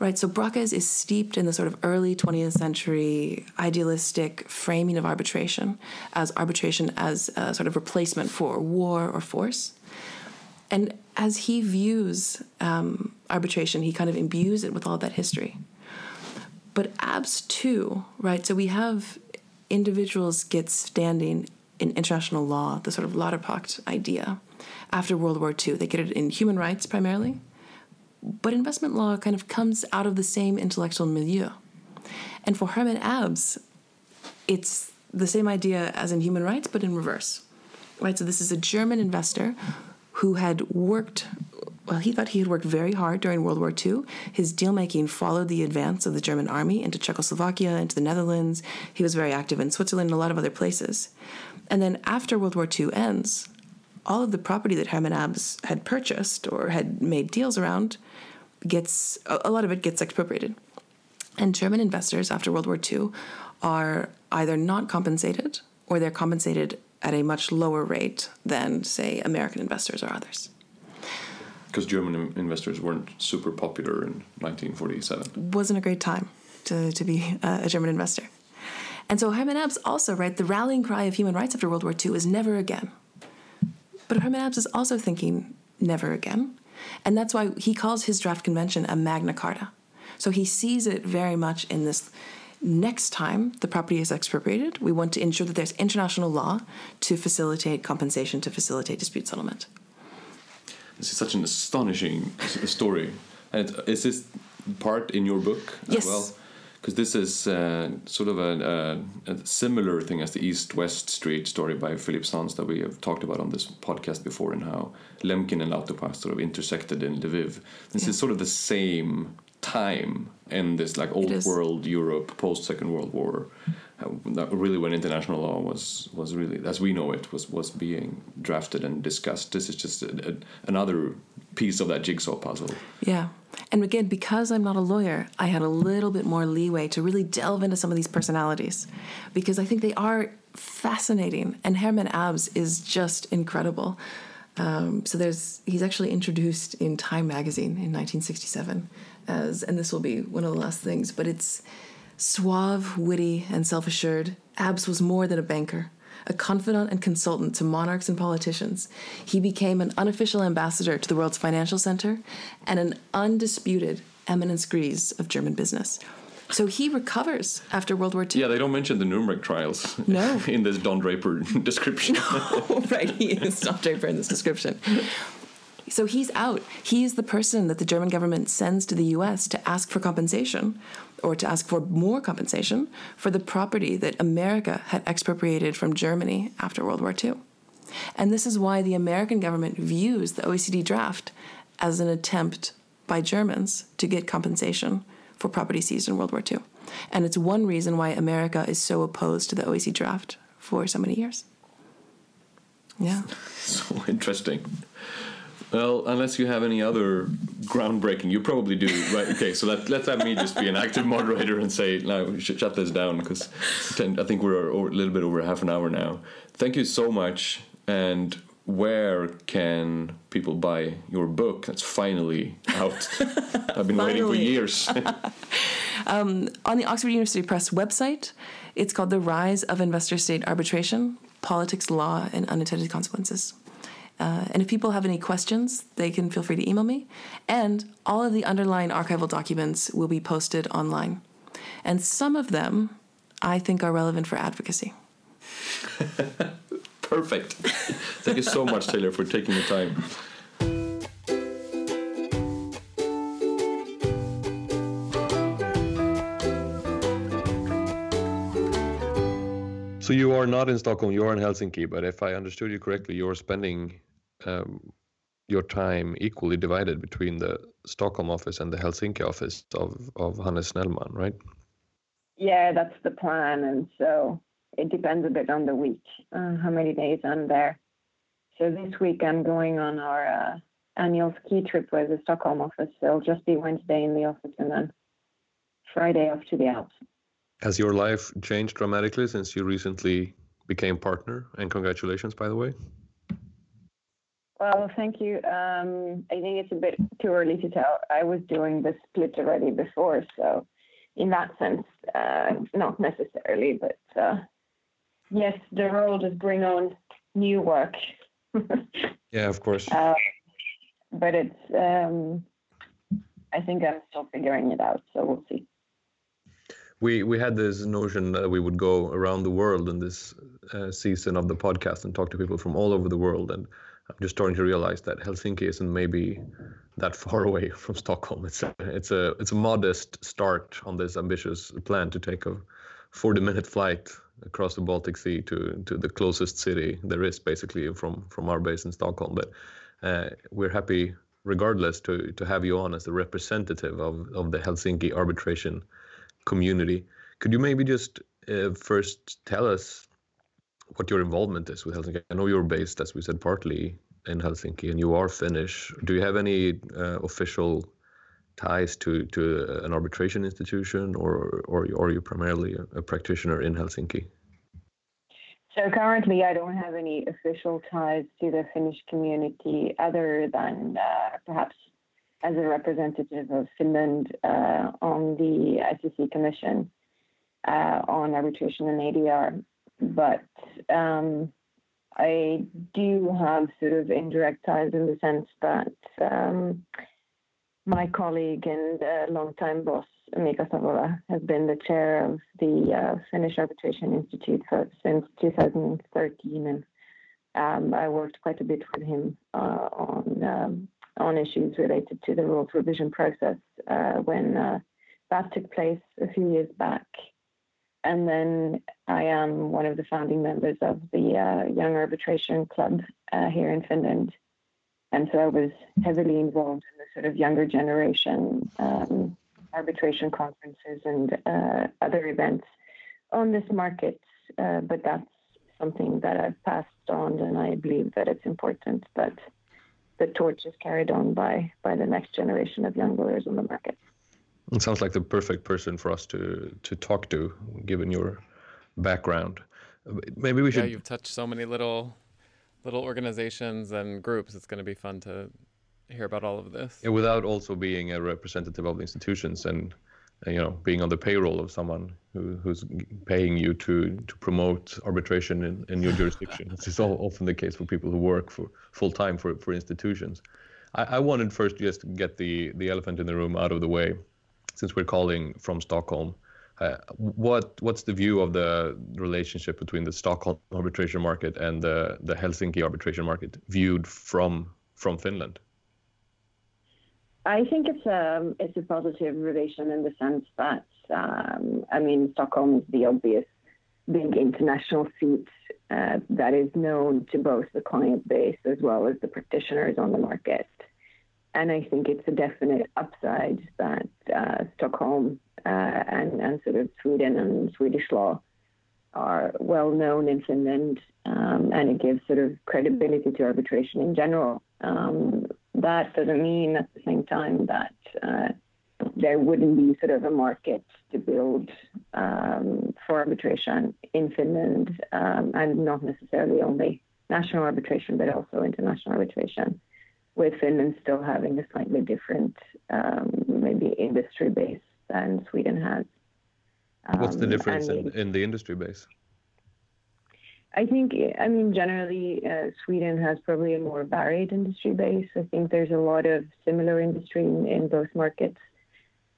Right, so Broches is steeped in the sort of early twentieth century idealistic framing of arbitration as arbitration as a sort of replacement for war or force. And as he views um, arbitration, he kind of imbues it with all that history. But Abs too, right, so we have individuals get standing in international law, the sort of Lauterpacht idea, after World War Two. They get it in human rights primarily. But investment law kind of comes out of the same intellectual milieu. And for Hermann Abs, it's the same idea as in human rights, but in reverse. Right? So this is a German investor who had worked, well, he thought he had worked very hard during World War Two. His deal-making followed the advance of the German army into Czechoslovakia, into the Netherlands. He was very active in Switzerland and a lot of other places. And then after World War Two ends, all of the property that Hermann Abs had purchased or had made deals around gets, a lot of it gets expropriated. And German investors after World War Two are either not compensated or they're compensated at a much lower rate than, say, American investors or others. Because German investors weren't super popular in nineteen forty-seven. Wasn't a great time to, to be uh, a German investor. And so Hermann Abs also, right, the rallying cry of human rights after World War Two is never again. But Hermann Abs is also thinking never again. And that's why he calls his draft convention a Magna Carta. So he sees it very much in this next time the property is expropriated, we want to ensure that there's international law to facilitate compensation, to facilitate dispute settlement. This is such an astonishing story. And is this part in your book as yes. well? Because this is uh, sort of a, a, a similar thing as the East-West Street story by Philip Sands that we have talked about on this podcast before, and how Lemkin and Lauterpacht sort of intersected in Lviv. This yeah. is sort of the same time in this like old world Europe, post-Second World War, really when international law was, was really, as we know it, was, was being drafted and discussed. This is just a, a, another piece of that jigsaw puzzle. Yeah. And again, because I'm not a lawyer, I had a little bit more leeway to really delve into some of these personalities, because I think they are fascinating. And Hermann Abs is just incredible. Um, so there's he's actually introduced in Time magazine in nineteen sixty-seven as, and this will be one of the last things, but it's suave, witty, and self-assured. Abs was more than a banker, a confidant and consultant to monarchs and politicians. He became an unofficial ambassador to the world's financial center and an undisputed eminence grise of German business. So he recovers after World War Two. Yeah, they don't mention the Nuremberg trials no. in this Don Draper description. No, right, he is Don Draper in this description. So he's out. He is the person that the German government sends to the U S to ask for compensation, or to ask for more compensation, for the property that America had expropriated from Germany after World War Two. And this is why the American government views the O E C D draft as an attempt by Germans to get compensation for property seized in World War Two. And it's one reason why America is so opposed to the O E C D draft for so many years. Yeah. So interesting. Well, unless you have any other groundbreaking, you probably do, right? Okay, so let, let's have me just be an active moderator and say, no, we should shut this down, because I think we're a little bit over half an hour now. Thank you so much. And where can people buy your book that's finally out? I've been waiting for years. um, on the Oxford University Press website, it's called The Rise of Investor-State Arbitration, Politics, Law, and Unintended Consequences. Uh, and if people have any questions, they can feel free to email me. And all of the underlying archival documents will be posted online. And some of them, I think, are relevant for advocacy. Perfect. Thank you so much, Taylor, for taking the time. So you are not in Stockholm, you are in Helsinki, but if I understood you correctly, you are spending... Um, your time equally divided between the Stockholm office and the Helsinki office of, of Hannes Snellman, right? Yeah, that's the plan. And so it depends a bit on the week, uh, how many days I'm there. So this week I'm going on our uh, annual ski trip with the Stockholm office. So it'll just be Wednesday in the office and then Friday off to the Alps. Has your life changed dramatically since you recently became partner? And congratulations, by the way. Well, thank you. Um, I think it's a bit too early to tell. I was doing the split already before, so in that sense, uh, not necessarily, but uh, yes, the role does bring on new work. Yeah, of course. Uh, but it's, um, I think I'm still figuring it out, so we'll see. We we had this notion that we would go around the world in this uh, season of the podcast and talk to people from all over the world, and I'm just starting to realize that Helsinki isn't maybe that far away from Stockholm. It's a, it's a it's a modest start on this ambitious plan to take a forty-minute flight across the Baltic Sea to, to the closest city there is, basically, from, from our base in Stockholm. But uh, we're happy, regardless, to, to have you on as the representative of, of the Helsinki arbitration community. Could you maybe just uh, first tell us what your involvement is with Helsinki. I know you're based, as we said, partly in Helsinki, and you are Finnish. Do you have any uh, official ties to, to an arbitration institution, or, or are you primarily a practitioner in Helsinki? So currently I don't have any official ties to the Finnish community other than uh, perhaps as a representative of Finland uh, on the I C C Commission uh, on arbitration and A D R. But um, I do have sort of indirect ties in the sense that um, my colleague and uh, longtime boss, Mika Savola, has been the chair of the uh, Finnish Arbitration Institute for, since two thousand thirteen. And um, I worked quite a bit with him uh, on um, on issues related to the rules revision process uh, when uh, that took place a few years back. And then I am one of the founding members of the uh, Young Arbitration Club uh, here in Finland. And so I was heavily involved in the sort of younger generation um, arbitration conferences and uh, other events on this market. Uh, but that's something that I've passed on, and I believe that it's important that the torch is carried on by, by the next generation of young lawyers on the market. It sounds like the perfect person for us to, to talk to, given your background. Maybe we should... Yeah, you've touched so many little little organizations and groups. It's going to be fun to hear about all of this. Yeah, without also being a representative of the institutions and, and you know, being on the payroll of someone who, who's paying you to, to promote arbitration in, in your jurisdiction. This is all, often the case for people who work for full-time for, for institutions. I, I wanted first just to get the, the elephant in the room out of the way, since we're calling from Stockholm. Uh, what what's the view of the relationship between the Stockholm arbitration market and the, the Helsinki arbitration market viewed from from Finland? I think it's a it's a positive relation in the sense that um, I mean Stockholm is the obvious big international seat uh, that is known to both the client base as well as the practitioners on the market. And I think it's a definite upside that uh, Stockholm uh, and, and sort of Sweden and Swedish law are well known in Finland, um, and it gives sort of credibility to arbitration in general. Um, that doesn't mean at the same time that uh, there wouldn't be sort of a market to build um, for arbitration in Finland, um, and not necessarily only national arbitration, but also international arbitration, with Finland still having a slightly different, um, maybe industry base than Sweden has. Um, What's the difference in, in the industry base? I think, I mean, generally, uh, Sweden has probably a more varied industry base. I think there's a lot of similar industry in, in both markets,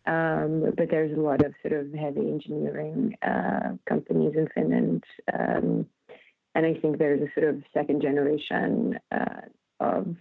um, but there's a lot of sort of heavy engineering uh, companies in Finland. Um, and I think there's a sort of second generation uh, of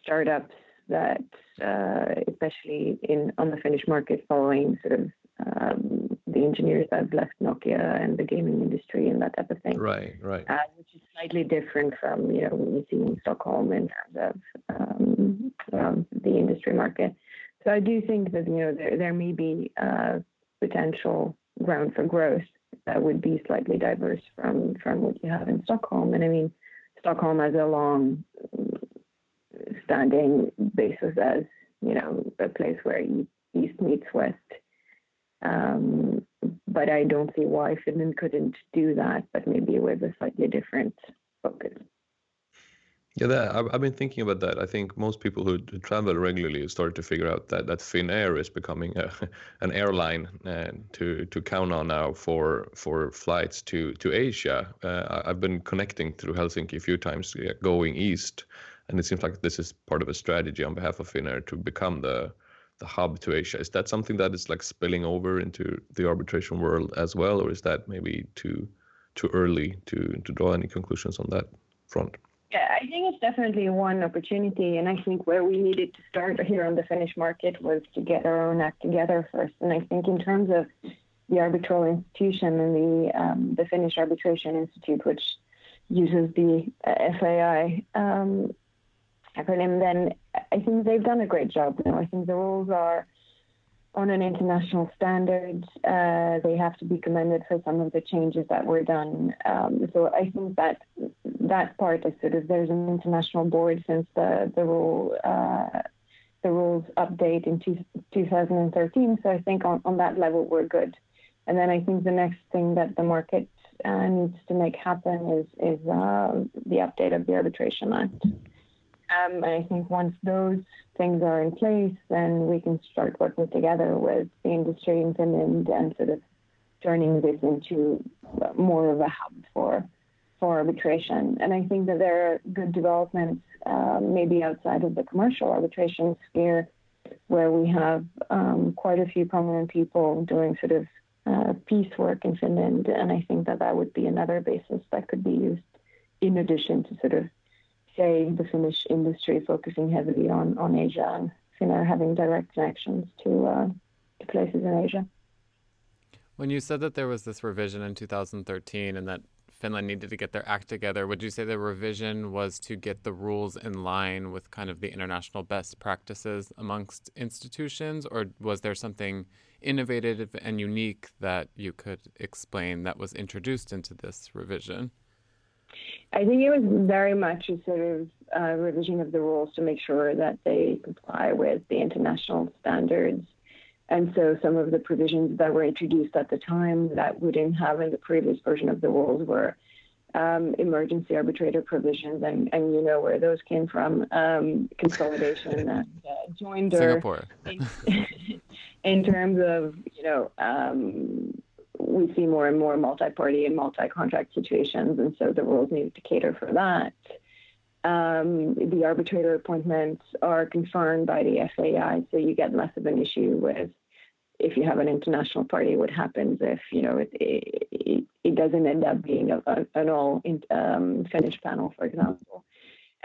startups that, uh, especially in on the Finnish market, following sort of um, the engineers that have left Nokia and the gaming industry and that type of thing. Right, right. Uh, which is slightly different from, you know, what we see in Stockholm in terms of um, um, the industry market. So I do think that, you know, there, there may be uh, potential ground for growth that would be slightly diverse from, from what you have in Stockholm. And I mean, Stockholm has a long standing basis as, you know, a place where East meets West. Um, but I don't see why Finland couldn't do that, but maybe with a slightly different focus. Yeah, that, I've been thinking about that. I think most people who travel regularly start to figure out that, that Finnair is becoming a, an airline uh, to to count on now for for flights to, to Asia. Uh, I've been connecting through Helsinki a few times, yeah, going east. And it seems like this is part of a strategy on behalf of Finnair to become the the hub to Asia. Is that something that is like spilling over into the arbitration world as well, or is that maybe too too early to, to draw any conclusions on that front? Yeah, I think it's definitely one opportunity, and I think where we needed to start here on the Finnish market was to get our own act together first. And I think in terms of the arbitral institution and the um, the Finnish Arbitration Institute, which uses the uh, F A I. Um, acronym, then I think they've done a great job. You know, I think the rules are on an international standard. Uh, they have to be commended for some of the changes that were done. Um, so I think that that part is sort of, there's an international board since the, the rule uh, the rules update in two, two thousand thirteen. So I think on, on that level, we're good. And then I think the next thing that the market uh, needs to make happen is, is uh, the update of the Arbitration Act. Um, and I think once those things are in place, then we can start working together with the industry in Finland and sort of turning this into more of a hub for for arbitration. And I think that there are good developments, uh, maybe outside of the commercial arbitration sphere, where we have um, quite a few prominent people doing sort of uh, peace work in Finland. And I think that that would be another basis that could be used in addition to sort of, say, the Finnish industry focusing heavily on, on Asia and Finnair having direct connections to, uh, to places in Asia. When you said that there was this revision in two thousand thirteen and that Finland needed to get their act together, would you say the revision was to get the rules in line with kind of the international best practices amongst institutions, or was there something innovative and unique that you could explain that was introduced into this revision? I think it was very much a sort of uh, revision of the rules to make sure that they comply with the international standards. And so some of the provisions that were introduced at the time that we didn't have in the previous version of the rules were um, emergency arbitrator provisions, and, and you know where those came from, um, consolidation and uh, joinder. Singapore. In, in terms of, you know, um, we see more and more multi-party and multi-contract situations, and so the rules needed to cater for that. Um, the arbitrator appointments are confirmed by the F A I, so you get less of an issue with, if you have an international party, what happens if, you know, it it, it doesn't end up being a, a, an all in, um, Finnish panel, for example.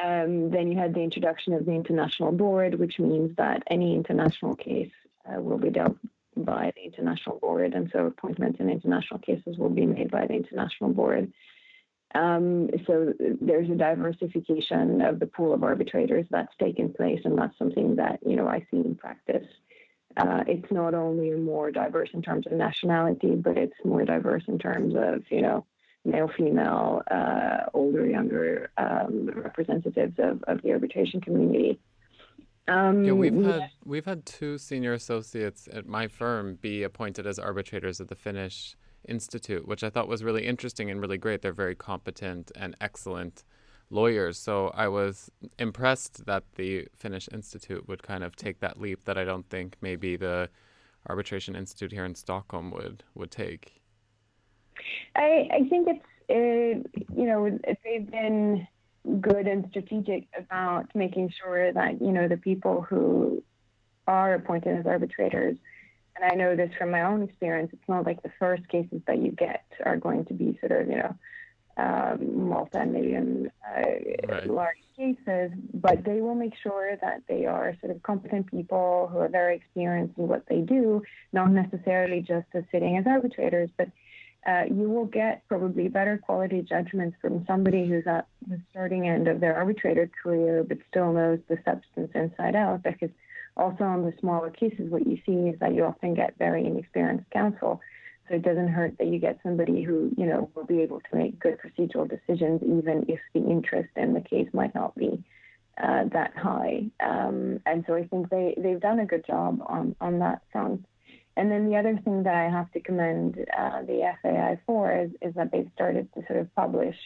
Um, then you had the introduction of the international board, which means that any international case uh, will be dealt by the international board, and so appointments in international cases will be made by the international board. Um, so there's a diversification of the pool of arbitrators that's taken place, and that's something that, you know, I see in practice. Uh, it's not only more diverse in terms of nationality, but it's more diverse in terms of, you know, male, female, uh, older, younger um, representatives of, of the arbitration community. Um, yeah, we've yeah. had we've had two senior associates at my firm be appointed as arbitrators at the Finnish Institute, which I thought was really interesting and really great. They're very competent and excellent lawyers. So I was impressed that the Finnish Institute would kind of take that leap that I don't think maybe the Arbitration Institute here in Stockholm would would take. I I think it's uh, you know they've been good and strategic about making sure that, you know, the people who are appointed as arbitrators, and I know this from my own experience, it's not like the first cases that you get are going to be sort of, you know, um, multi-million uh, right. large cases, but they will make sure that they are sort of competent people who are very experienced in what they do, not necessarily just as sitting as arbitrators, but Uh, you will get probably better quality judgments from somebody who's at the starting end of their arbitrator career but still knows the substance inside out, because also on the smaller cases, what you see is that you often get very inexperienced counsel. So it doesn't hurt that you get somebody who, you know, will be able to make good procedural decisions even if the interest in the case might not be uh, that high. Um, and so I think they, they've done a good job on, on that front. And then the other thing that I have to commend uh, the F A I for is, is that they've started to sort of publish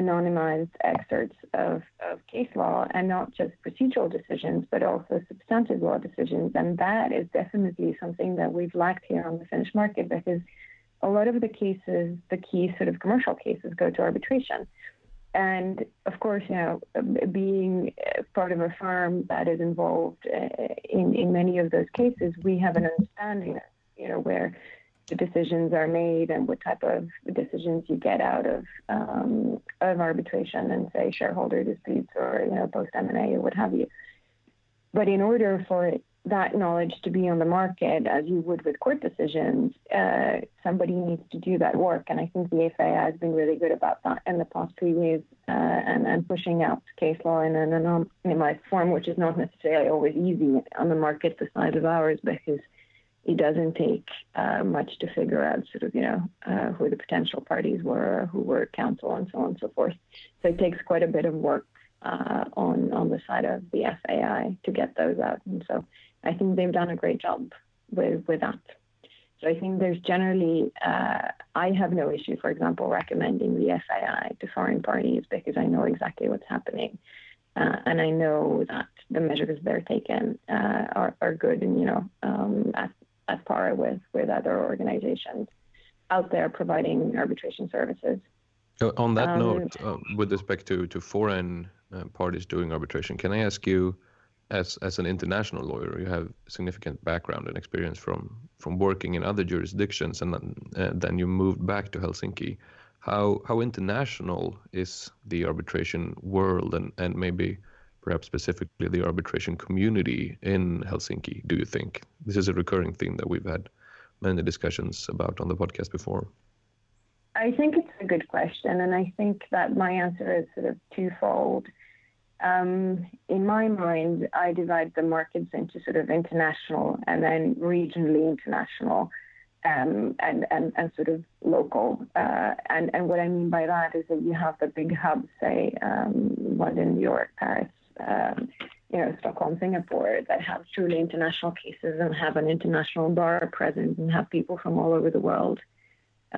anonymized excerpts of, of case law, and not just procedural decisions, but also substantive law decisions. And that is definitely something that we've lacked here on the Finnish market, because a lot of the cases, the key sort of commercial cases, go to arbitration. And of course, you know, being part of a firm that is involved in, in many of those cases, we have an understanding of, you know, where the decisions are made and what type of decisions you get out of um, of arbitration and, say, shareholder disputes or, you know, post-M and A or what have you. But in order for that knowledge to be on the market, as you would with court decisions, uh, somebody needs to do that work. And I think the F A I has been really good about that in the past few years, uh, and, and pushing out case law in an anonymized form, which is not necessarily always easy on the market the size of ours, because it doesn't take uh, much to figure out sort of, you know, uh, who the potential parties were, who were counsel, and so on and so forth. So it takes quite a bit of work uh, on on the side of the F A I to get those out. And so I think they've done a great job with, with that. So I think there's generally, uh, I have no issue, for example, recommending the F A I to foreign parties because I know exactly what's happening. Uh, and I know that the measures they're taking uh, are, are good and, you know, um, at, at par with, with other organizations out there providing arbitration services. So on that um, note, uh, with respect to, to foreign uh, parties doing arbitration, can I ask you, As as an international lawyer, you have significant background and experience from, from working in other jurisdictions, and then, uh, then you moved back to Helsinki. How how international is the arbitration world, and, and maybe perhaps specifically the arbitration community in Helsinki, do you think? This is a recurring theme that we've had many discussions about on the podcast before. I think it's a good question, and I think that my answer is sort of twofold. Um, in my mind, I divide the markets into sort of international and then regionally international um, and, and, and sort of local. Uh, and, and what I mean by that is that you have the big hubs, say, um, London, New York, Paris, um, you know, Stockholm, Singapore, that have truly international cases and have an international bar presence and have people from all over the world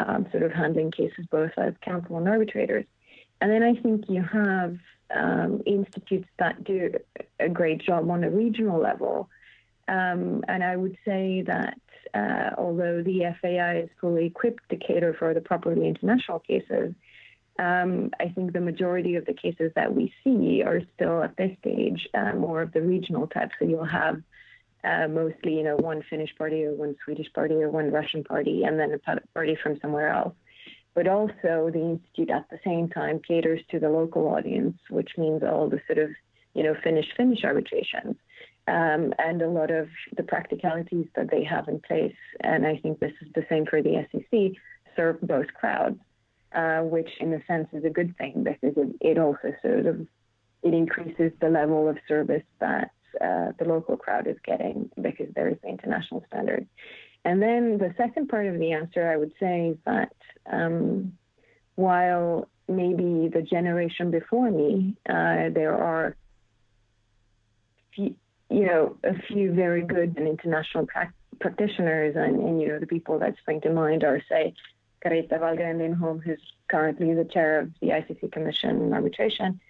um, sort of handling cases both as counsel and arbitrators. And then I think you have um, institutes that do a great job on a regional level. Um, and I would say that uh, although the F A I is fully equipped to cater for the properly international cases, um, I think the majority of the cases that we see are still at this stage uh, more of the regional type. So you'll have uh, mostly, you know, one Finnish party or one Swedish party or one Russian party, and then a party from somewhere else. But also the institute at the same time caters to the local audience, which means all the sort of, you know, Finnish Finnish arbitrations um, and a lot of the practicalities that they have in place. And I think this is the same for the S E C, serve both crowds, uh, which in a sense is a good thing because it, it also sort of, it increases the level of service that uh, the local crowd is getting because there is the international standard. And then the second part of the answer, I would say, is that um, while maybe the generation before me, uh, there are, few, you know, a few very good and international pra- practitioners, and, and you know, the people that spring to mind are, say, Carita Valgren Lindholm, who's currently the chair of the I C C Commission on Arbitration.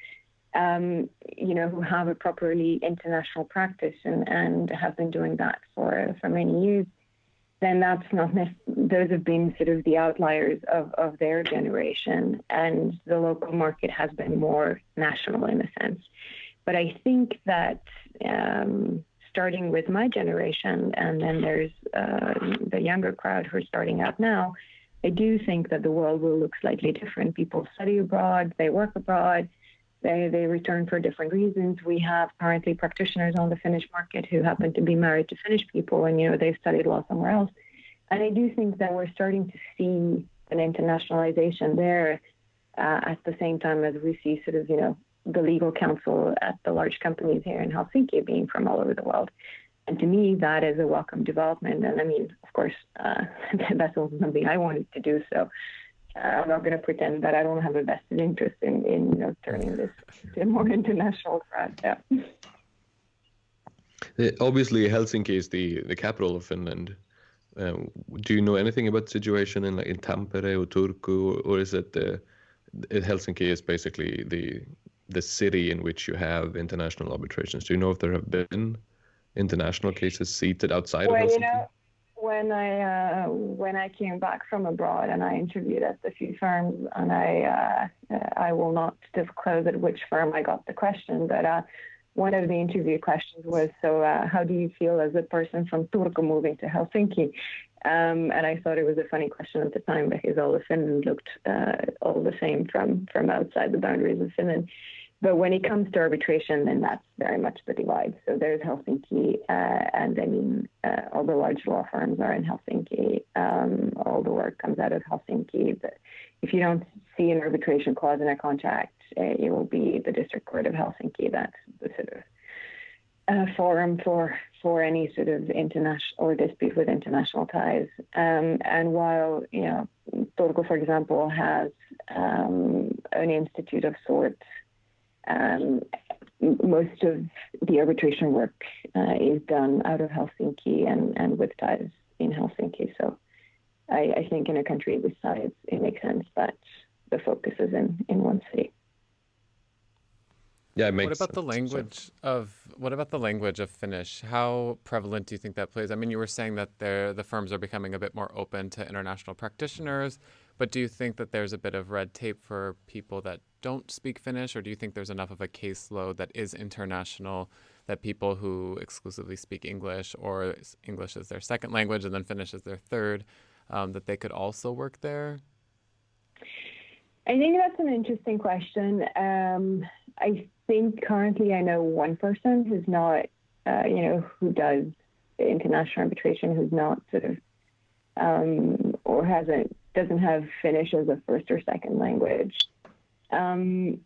Um, you know, who have a properly international practice and, and have been doing that for for many years. Then that's not necessarily, those have been sort of the outliers of, of their generation, and the local market has been more national in a sense. But I think that um, starting with my generation, and then there's uh, the younger crowd who are starting out now, I do think that the world will look slightly different. People study abroad, they work abroad, they, they return for different reasons. We have currently practitioners on the Finnish market who happen to be married to Finnish people, and, you know, they've studied law somewhere else. And I do think that we're starting to see an internationalization there uh, at the same time as we see sort of, you know, the legal counsel at the large companies here in Helsinki being from all over the world. And to me, that is a welcome development. And I mean, of course, uh, that's also something I wanted to do. So I'm not going to pretend that I don't have a vested interest in, in you know, turning this to a more international crowd. Yeah. Obviously, Helsinki is the, the capital of Finland. Uh, do you know anything about the situation in like in Tampere or Turku, or, or is it uh, Helsinki is basically the the city in which you have international arbitrations? Do you know if there have been international cases seated outside well, of Helsinki? You know, When I uh, when I came back from abroad and I interviewed at a few firms, and I uh, I will not disclose at which firm I got the question, but uh, one of the interview questions was, so uh, how do you feel as a person from Turku moving to Helsinki? Um, and I thought it was a funny question at the time because all of Finland looked uh, all the same from, from outside the boundaries of Finland. But when it comes to arbitration, then that's very much the divide. So there's Helsinki, uh, and I mean, uh, all the large law firms are in Helsinki. Um, all the work comes out of Helsinki. But if you don't see an arbitration clause in a contract, uh, it will be the district court of Helsinki that's the sort of uh, forum for for any sort of international or dispute with international ties. Um, and while, you know, Turku, for example, has um, an institute of sorts, um, most of the arbitration work uh, is done out of Helsinki and, and with ties in Helsinki. So I, I think in a country with size, it makes sense that the focus is in, in one city. Yeah, it makes sense. What about the language of what about the language of Finnish? How prevalent do you think that plays? I mean, you were saying that the firms are becoming a bit more open to international practitioners, but do you think that there's a bit of red tape for people that don't speak Finnish, or do you think there's enough of a caseload that is international that people who exclusively speak English, or English is their second language and then Finnish is their third, um, that they could also work there? I think that's an interesting question. Um, I think currently I know one person who's not, uh, you know, who does international arbitration, who's not sort of, um, or hasn't, doesn't have Finnish as a first or second language. Um,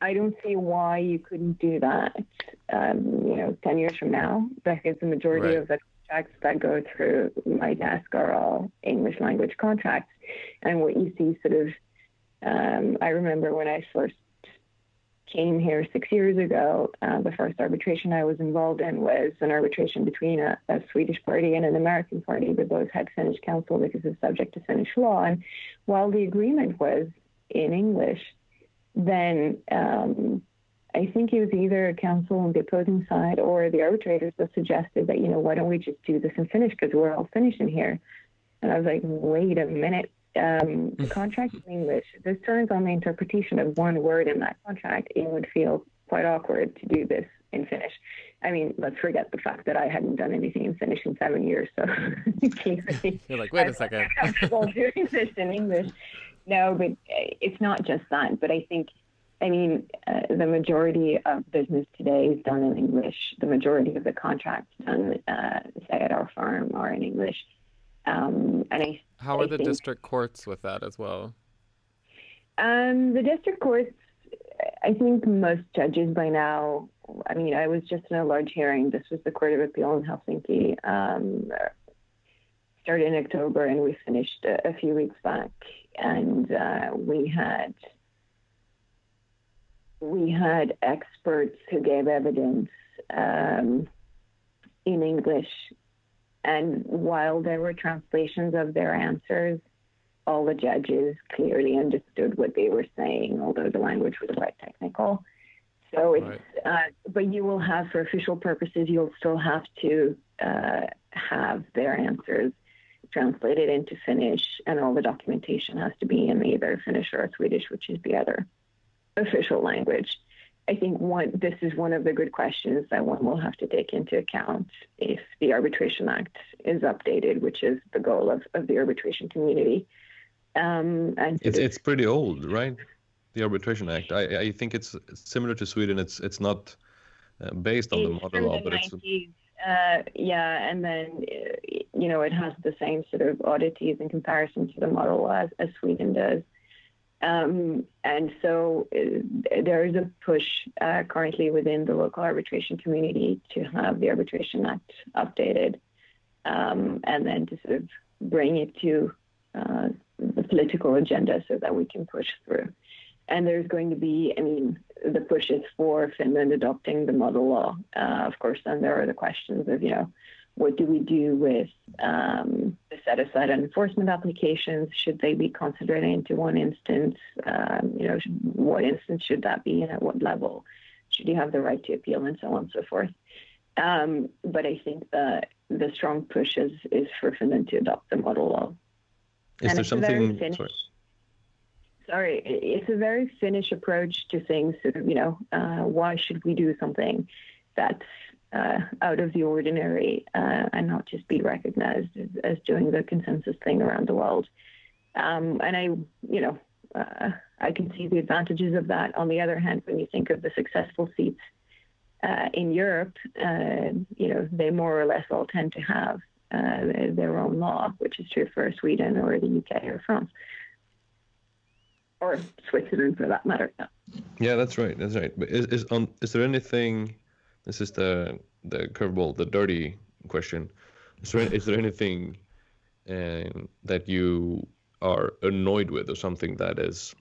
I don't see why you couldn't do that, um, you know, ten years from now, because the majority right. of the contracts that go through my desk are all English language contracts. And what you see sort of, Um, I remember when I first came here six years ago, uh, the first arbitration I was involved in was an arbitration between a, a Swedish party and an American party, but both had Finnish counsel because it's subject to Finnish law. And while the agreement was in English, then um, I think it was either counsel on the opposing side or the arbitrators that suggested that, you know, why don't we just do this in Finnish because we're all Finnish in here. And I was like, wait a minute. Um, the contract in English, this turns on the interpretation of one word in that contract. It would feel quite awkward to do this in Finnish. I mean, let's forget the fact that I hadn't done anything in Finnish in seven years. So you're like, wait a second. I'm comfortable doing this in English. No, but it's not just that. But I think, I mean, uh, the majority of business today is done in English. The majority of the contracts done, uh, say, at our firm are in English. Um, and I, How are I the think, district courts with that as well? Um, the district courts, I think most judges by now, I mean, I was just in a large hearing. This was the Court of Appeal in Helsinki. Um, started in October and we finished a, a few weeks back. And uh, we had we had experts who gave evidence um, in English. And while there were translations of their answers, all the judges clearly understood what they were saying, although the language was quite technical. So it's, right. uh, but you will have, for official purposes, you'll still have to uh, have their answers translated into Finnish, and all the documentation has to be in either Finnish or Swedish, which is the other official language. I think one, this is one of the good questions that one will have to take into account if the Arbitration Act is updated, which is the goal of, of the arbitration community. Um, and it's it's pretty old, right? The Arbitration Act. I, I think it's similar to Sweden. It's it's not uh, based on the model law, but it's uh, yeah, and then you know it has the same sort of oddities in comparison to the model law as, as Sweden does. Um, and so uh, there is a push uh, currently within the local arbitration community to have the Arbitration Act updated um, and then to sort of bring it to uh, the political agenda so that we can push through. And there's going to be, I mean, the push is for Finland adopting the model law. Uh, of course, then there are the questions of, you know, what do we do with um, the set-aside enforcement applications? Should they be concentrated into one instance? Um, you know, should, what instance should that be and at what level? Should you have the right to appeal and so on and so forth? Um, but I think the, the strong push is, is for Finland to adopt the model law. Is and there something... Finnish, sorry. sorry, it's a very Finnish approach to things. Sort of, you know, uh, why should we do something that's Uh, out of the ordinary uh, and not just be recognized as, as doing the consensus thing around the world. Um, and I, you know, uh, I can see the advantages of that. On the other hand, when you think of the successful seats uh, in Europe, uh, you know, they more or less all tend to have uh, their, their own law, which is true for Sweden or the U K or France. Or Switzerland for that matter. Yeah, that's right. That's right. But is, is, on, is there anything This is the the curveball, the dirty question. So, is there anything um, that you are annoyed with, or something that is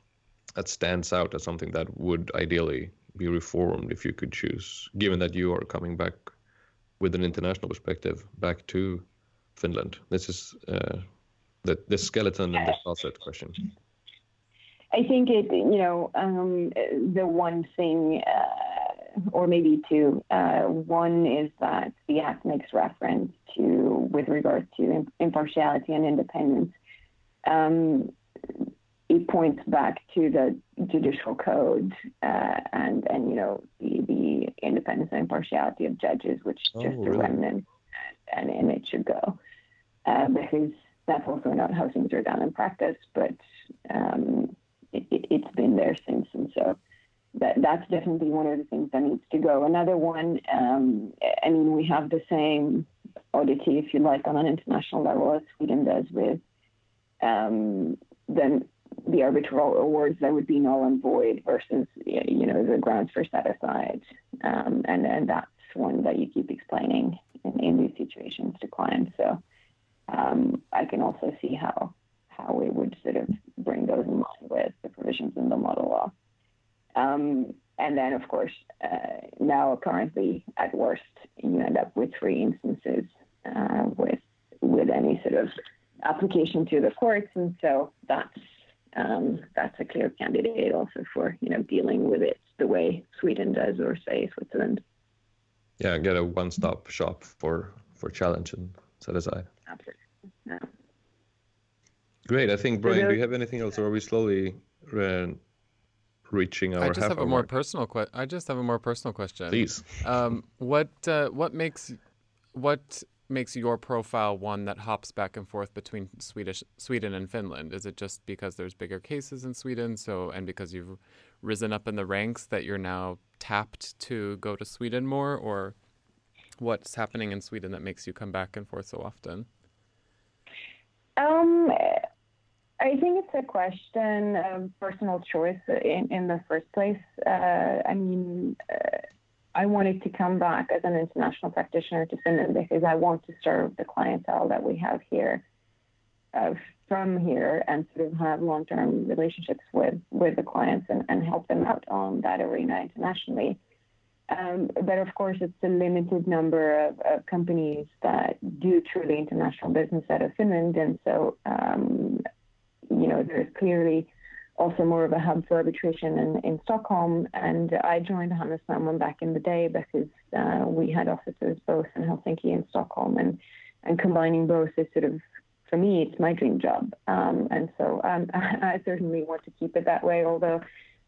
that stands out as something that would ideally be reformed if you could choose, given that you are coming back with an international perspective back to Finland? This is uh, the the skeleton and the closet question. I think it, you know, um, the one thing, uh, or maybe two. Uh, one is that the Act makes reference to, with regard to impartiality and independence, um, it points back to the judicial code uh, and and you know the, the independence and impartiality of judges, which is oh, just really? a remnant, and, and it should go uh, because that's also not how things are done in practice, but. Um, It, it's been there since, and so that that's definitely one of the things that needs to go. Another one, um, I mean, we have the same oddity, if you like, on an international level as Sweden does with um, then the arbitral awards that would be null and void versus, you know, the grounds for set aside, um, and and that's one that you keep explaining in, in these situations to clients. So um, I can also see how. how we would sort of bring those in line with the provisions in the model law. Um, and then, of course, uh, now currently, at worst, you end up with three instances uh, with with any sort of application to the courts. And so that's um, that's a clear candidate also for, you know, dealing with it the way Sweden does, or, say, Switzerland. Yeah, get a one-stop shop for, for challenge and set aside. Absolutely. Yeah. Great. I think, Brian, do you have anything else, or are we slowly uh, reaching our half hour? I just have a more personal question. I just have a more personal question. Please. Um, what uh, what makes what makes your profile one that hops back and forth between Swedish Sweden and Finland? Is it just because there's bigger cases in Sweden, so and because you've risen up in the ranks that you're now tapped to go to Sweden more, or what's happening in Sweden that makes you come back and forth so often? Um. I think it's a question of personal choice in, in the first place. Uh, I mean, uh, I wanted to come back as an international practitioner to Finland because I want to serve the clientele that we have here uh, from here and sort of have long-term relationships with, with the clients and, and help them out on that arena internationally. Um, but of course, it's a limited number of, of companies that do truly international business out of Finland. And so, um, you know, there's clearly also more of a hub for arbitration in, in Stockholm. And I joined Hannes Snellman back in the day because uh, we had offices both in Helsinki and Stockholm. And, and combining both is sort of, for me, it's my dream job. Um, and so um, I certainly want to keep it that way, although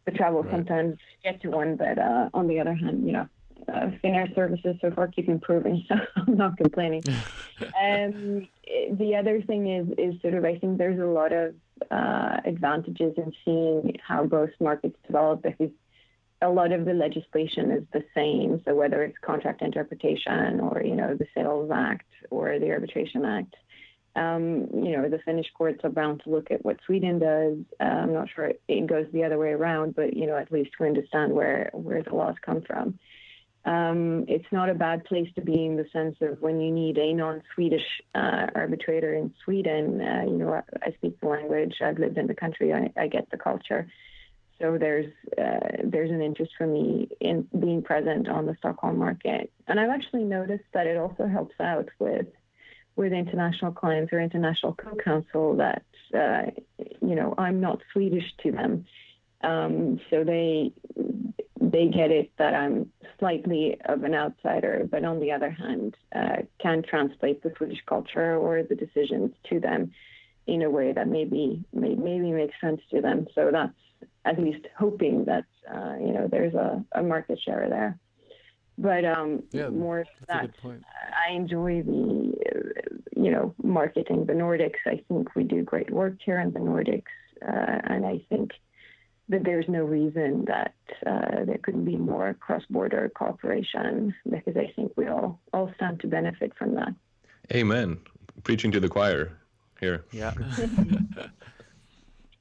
the travel right. sometimes get to one. But uh, on the other hand, you know, uh, Finnair services so far keep improving, so I'm not complaining. um, the other thing is, is sort of, I think there's a lot of Uh, advantages in seeing how both markets develop, because a lot of the legislation is the same. So whether it's contract interpretation or, you know, the Sales Act or the Arbitration Act, um, you know, the Finnish courts are bound to look at what Sweden does. Uh, I'm not sure it, it goes the other way around, but, you know, at least we understand where, where the laws come from. Um, it's not a bad place to be in the sense of when you need a non-Swedish uh, arbitrator in Sweden, uh, you know, I, I speak the language, I've lived in the country, I, I get the culture. So there's uh, there's an interest for me in being present on the Stockholm market. And I've actually noticed that it also helps out with with international clients or international co-counsel that, uh, you know, I'm not Swedish to them. Um, so they... They get it that I'm slightly of an outsider, but on the other hand, uh, can translate the Swedish culture or the decisions to them in a way that maybe may, maybe makes sense to them. So that's at least hoping that uh, you know there's a, a market share there. But um, yeah, more of that, I enjoy the you know marketing the Nordics. I think we do great work here in the Nordics, uh, and I think. That there's no reason that uh, there couldn't be more cross-border cooperation, because I think we all, all stand to benefit from that. Amen. Preaching to the choir here. Yeah.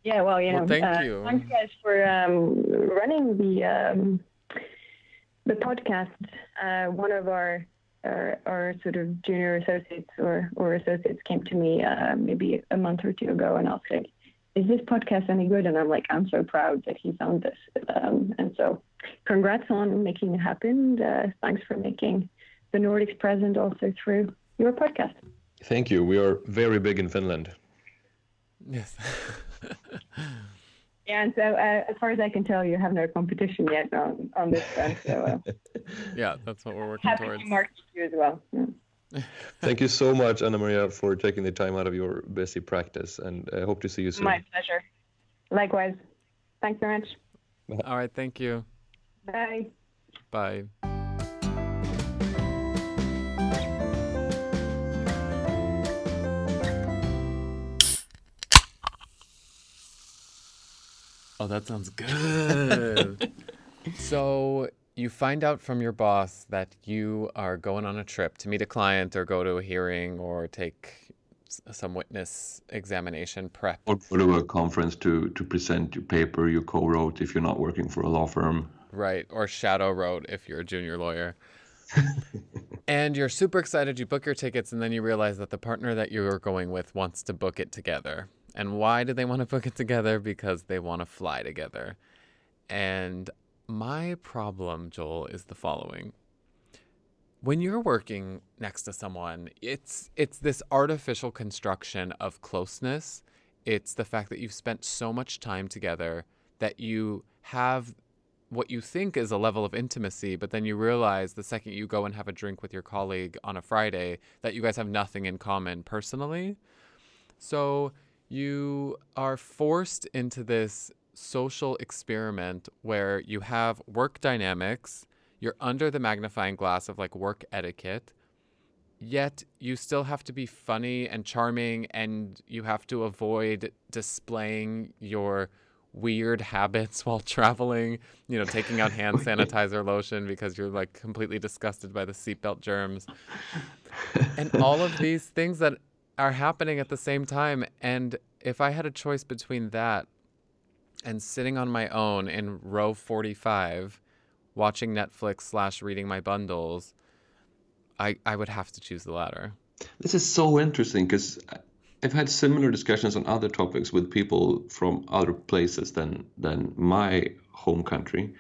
yeah, well, you know, well, thank uh, you. Thanks guys for um, running the um, the podcast, uh, one of our, our our sort of junior associates or, or associates came to me uh, maybe a month or two ago and asked, like, is this podcast any good? And I'm like, I'm so proud that he found this. Um, and so congrats on making it happen. Uh, thanks for making the Nordics present also through your podcast. Thank you. We are very big in Finland. Yes. Yeah, and so uh, as far as I can tell, you have no competition yet on, on this front. So, uh, yeah, that's what we're working towards. Happy to market you as well. Yeah. Thank you so much, Anna-Maria, for taking the time out of your busy practice, and I hope to see you soon. My pleasure. Likewise. Thanks very much. Bye. All right, thank you. Bye. Bye. Oh, that sounds good. So you find out from your boss that you are going on a trip to meet a client or go to a hearing or take some witness examination prep. Or go to a conference to, to present your paper you co-wrote if you're not working for a law firm. Right, or shadow wrote if you're a junior lawyer. And you're super excited, you book your tickets, and then you realize that the partner that you're going with wants to book it together. And why do they want to book it together? Because they want to fly together. And my problem, Joel, is the following. When you're working next to someone, it's it's this artificial construction of closeness. It's the fact that you've spent so much time together that you have what you think is a level of intimacy, but then you realize the second you go and have a drink with your colleague on a Friday that you guys have nothing in common personally. So you are forced into this social experiment where you have work dynamics, you're under the magnifying glass of like work etiquette, yet you still have to be funny and charming, and you have to avoid displaying your weird habits while traveling, you know, taking out hand sanitizer lotion because you're like completely disgusted by the seatbelt germs. And all of these things that are happening at the same time. And if I had a choice between that and sitting on my own in row forty-five, watching Netflix slash reading my bundles, I, I would have to choose the latter. This is so interesting because I've had similar discussions on other topics with people from other places than, than my home country.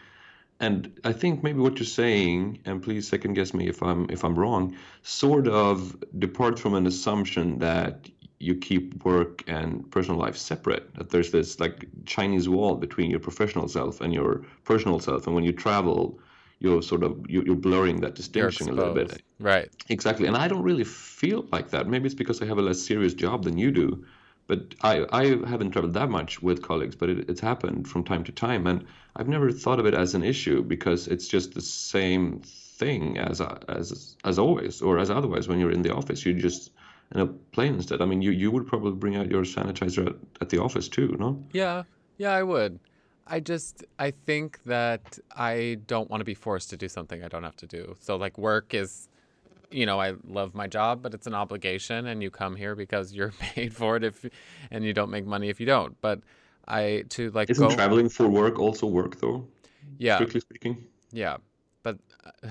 And I think maybe what you're saying, and please second guess me if I'm if I'm wrong, sort of departs from an assumption that you keep work and personal life separate. That there's this like Chinese wall between your professional self and your personal self, and when you travel, you're sort of you're blurring that distinction a little bit. Right. Exactly. And I don't really feel like that. Maybe it's because I have a less serious job than you do. But I, I haven't traveled that much with colleagues, but it, it's happened from time to time. And I've never thought of it as an issue because it's just the same thing as as as always or as otherwise when you're in the office. You're just in a plane instead. I mean, you, you would probably bring out your sanitizer at, at the office too, no? Yeah, yeah, I would. I just, I think that I don't want to be forced to do something I don't have to do. So like work is... you know, I love my job, but it's an obligation, and you come here because you're paid for it if, and you don't make money if you don't. But I, to like Isn't go... traveling for work also work, though? Yeah. Strictly speaking? Yeah. But, uh,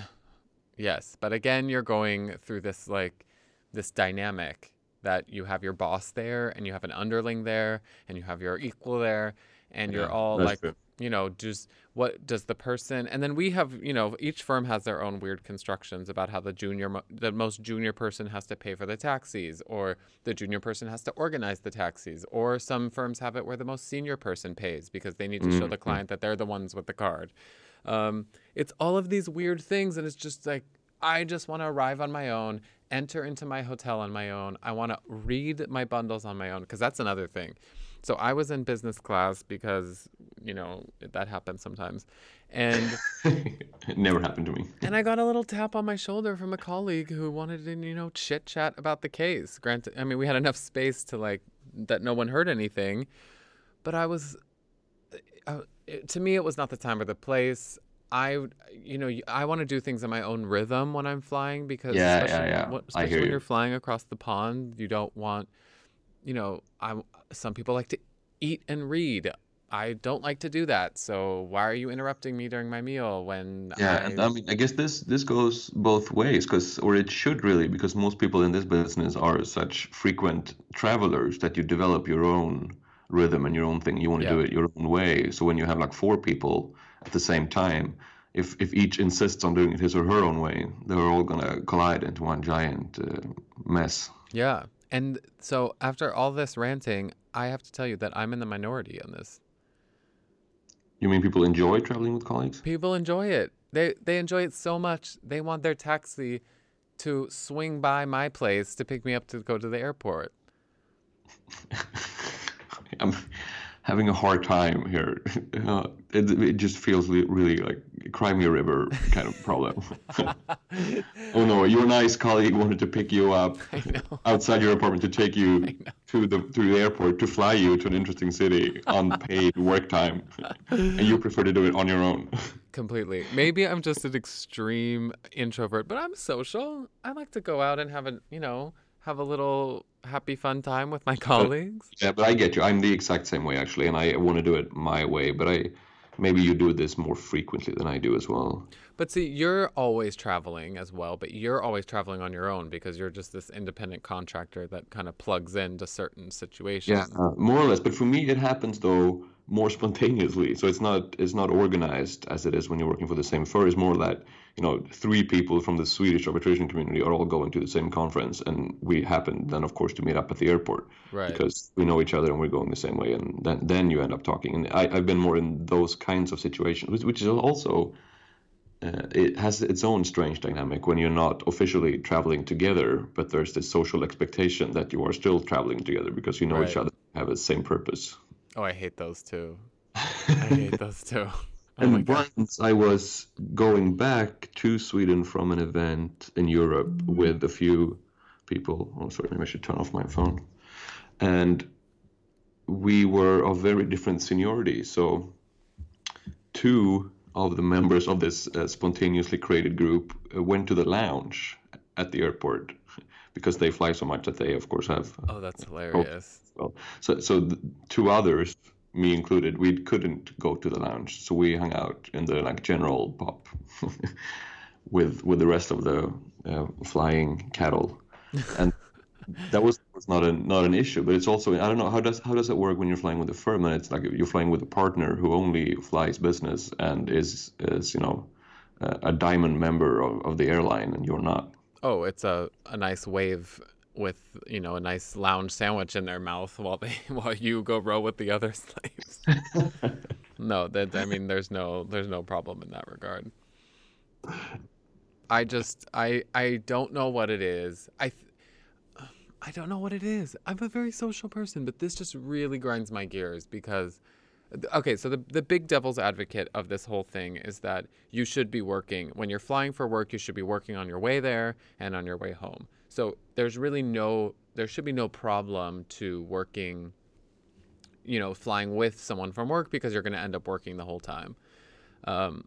yes. But again, you're going through this, like, this dynamic that you have your boss there, and you have an underling there, and you have your equal there, and yeah, you're all, like... True. You know, just what does the person, and then we have, you know, each firm has their own weird constructions about how the junior, the most junior person has to pay for the taxis, or the junior person has to organize the taxis, or some firms have it where the most senior person pays because they need to mm-hmm. show the client that they're the ones with the card. Um, it's all of these weird things, and it's just like, I just want to arrive on my own, enter into my hotel on my own. I want to read my bundles on my own because that's another thing. So I was in business class because, you know, that happens sometimes. And it never happened to me. And I got a little tap on my shoulder from a colleague who wanted to, you know, chit chat about the case. Granted, I mean, we had enough space to like that no one heard anything. But I was uh, it, to me, it was not the time or the place. I, you know, I want to do things in my own rhythm when I'm flying because yeah, especially, yeah, yeah. especially I hear when you. You're flying across the pond, you don't want, you know, I. Some people like to eat and read. I don't like to do that. So why are you interrupting me during my meal when Yeah, I... and I mean, I guess this, this goes both ways, because, or it should really, because most people in this business are such frequent travelers that you develop your own rhythm and your own thing. You want to yeah. do it your own way. So when you have like four people at the same time, if if each insists on doing it his or her own way, they're all going to collide into one giant uh, mess. Yeah. And so after all this ranting, I have to tell you that I'm in the minority on this. You mean people enjoy traveling with colleagues? People enjoy it. They they enjoy it so much. They want their taxi to swing by my place to pick me up to go to the airport. I'm having a hard time here. Uh, it, it just feels really like a Crimea River kind of problem. Oh no, your nice colleague wanted to pick you up outside your apartment to take you to the to the airport, to fly you to an interesting city on paid work time. And you prefer to do it on your own. Completely. Maybe I'm just an extreme introvert, but I'm social. I like to go out and have a, you know, have a little happy fun time with my colleagues. Yeah, but I get you. I'm the exact same way, actually, and I want to do it my way. But I, maybe you do this more frequently than I do as well. But see, you're always traveling as well, but you're always traveling on your own because you're just this independent contractor that kind of plugs into certain situations. Yeah, uh, more or less. But for me, it happens, though, more spontaneously. So it's not it's not organized as it is when you're working for the same firm. It's more that, you know, three people from the Swedish arbitration community are all going to the same conference, and we happen then, of course, to meet up at the airport, right? Because we know each other and we're going the same way, and then then you end up talking. And I, I've been more in those kinds of situations, which, which is also uh, it has its own strange dynamic when you're not officially traveling together, but there's this social expectation that you are still traveling together because you know right. each other, have the same purpose. Oh, I hate those too. I hate those too. Oh and once I was going back to Sweden from an event in Europe with a few people. Oh, sorry, maybe I should turn off my phone. And we were of very different seniority. So two of the members of this uh, spontaneously created group uh, went to the lounge at the airport because they fly so much that they, of course, have... Oh, that's hilarious. Well, so so two others, me included, we couldn't go to the lounge, so we hung out in the like general pop with with the rest of the uh, flying cattle, and that was, was not a not an issue. But it's also, I don't know, how does how does it work when you're flying with a firm and it's like you're flying with a partner who only flies business and is is you know a, a diamond member of, of the airline and you're not. Oh, it's a, a nice wave with, you know, a nice lounge sandwich in their mouth while they while you go row with the other slaves. No, that I mean, there's no there's no problem in that regard. I just I I don't know what it is. I I don't know what it is. I'm a very social person, but this just really grinds my gears because, okay, so the the big devil's advocate of this whole thing is that you should be working when you're flying for work. You should be working on your way there and on your way home. So there's really no, there should be no problem to working, you know, flying with someone from work because you're going to end up working the whole time. Um,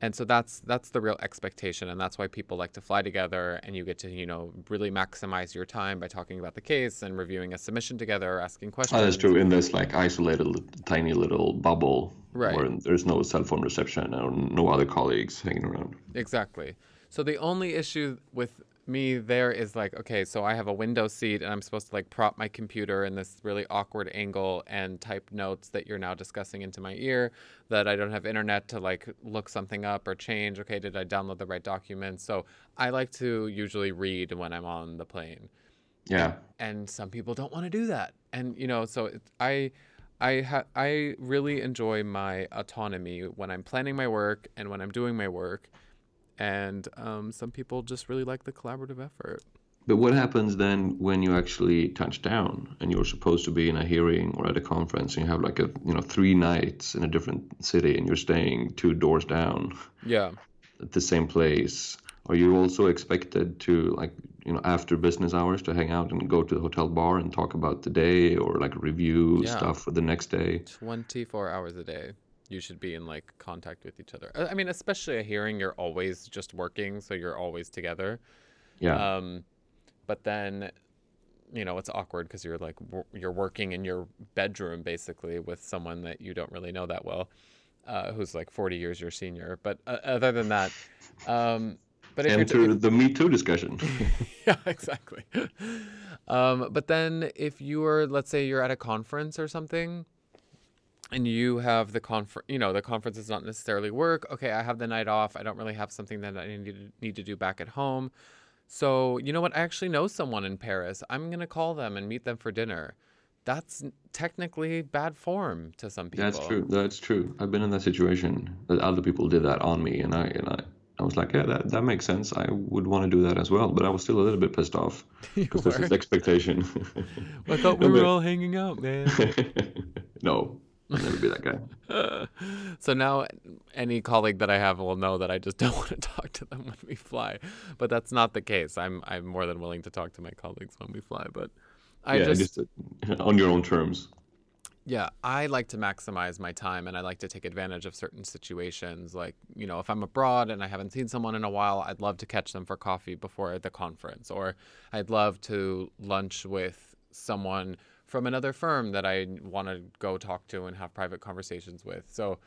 and so that's, that's the real expectation. And that's why people like to fly together, and you get to, you know, really maximize your time by talking about the case and reviewing a submission together or asking questions. Oh, that's true. In this like isolated, tiny little bubble right. where there's no cell phone reception and no other colleagues hanging around. Exactly. So the only issue with me there is like, okay, so I have a window seat and I'm supposed to like prop my computer in this really awkward angle and type notes that you're now discussing into my ear, that I don't have internet to like look something up or change. Okay, did I download the right document? So I like to usually read when I'm on the plane. Yeah. And, and some people don't want to do that. And, you know, so it, I, I, ha- I really enjoy my autonomy when I'm planning my work and when I'm doing my work. And um, some people just really like the collaborative effort. But what happens then when you actually touch down and you're supposed to be in a hearing or at a conference and you have like a, you know, three nights in a different city and you're staying two doors down yeah. at the same place? Are you also expected to, like, you know, after business hours to hang out and go to the hotel bar and talk about the day or like review yeah. stuff for the next day? twenty-four hours a day. You should be in like contact with each other. I mean, especially a hearing, you're always just working, so you're always together. Yeah. Um, but then you know, it's awkward because you're like, w- you're working in your bedroom basically with someone that you don't really know that well, uh, who's like forty years your senior. But uh, other than that, um, but if and you're, to if, the Me Too discussion. Yeah, exactly. Um, but then if you were, let's say you're at a conference or something, and you have the conference, you know, the conference is not necessarily work. Okay, I have the night off. I don't really have something that I need to, need to do back at home. So, you know what? I actually know someone in Paris. I'm going to call them and meet them for dinner. That's technically bad form to some people. That's true. That's true. I've been in that situation that other people did that on me. And I, and I, I was like, yeah, that, that makes sense. I would want to do that as well. But I was still a little bit pissed off because there's this expectation. Well, I thought we were all hanging out, man. No, I'll never be that guy. Uh, so now any colleague that I have will know that I just don't want to talk to them when we fly. But that's not the case. I'm I'm more than willing to talk to my colleagues when we fly. But I yeah, just, just on your own terms. Yeah, I like to maximize my time and I like to take advantage of certain situations. Like, you know, if I'm abroad and I haven't seen someone in a while, I'd love to catch them for coffee before the conference. Or I'd love to lunch with someone from another firm that I want to go talk to and have private conversations with. So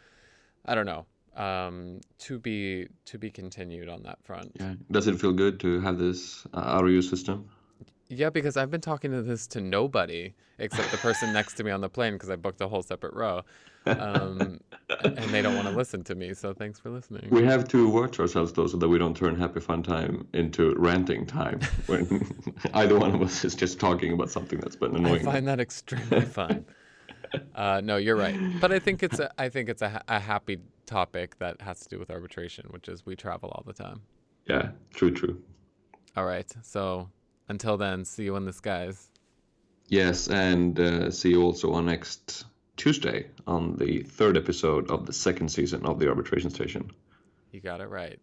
I don't know, um, to be to be continued on that front. Yeah. Does it feel good to have this uh, R O U system? Yeah, because I've been talking to this to nobody except the person next to me on the plane because I booked a whole separate row. Um, and they don't want to listen to me. So thanks for listening. We have to watch ourselves, though, so that we don't turn Happy Fun Time into ranting time when either one of us is just talking about something that's been annoying. I find that extremely fun. Uh, no, you're right. But I think it's a, I think it's a, a happy topic that has to do with arbitration, which is we travel all the time. Yeah, true, true. All right. So until then, see you in the skies. Yes, and uh, see you also on next Tuesday on the third episode of the second season of The Arbitration Station. You got it right.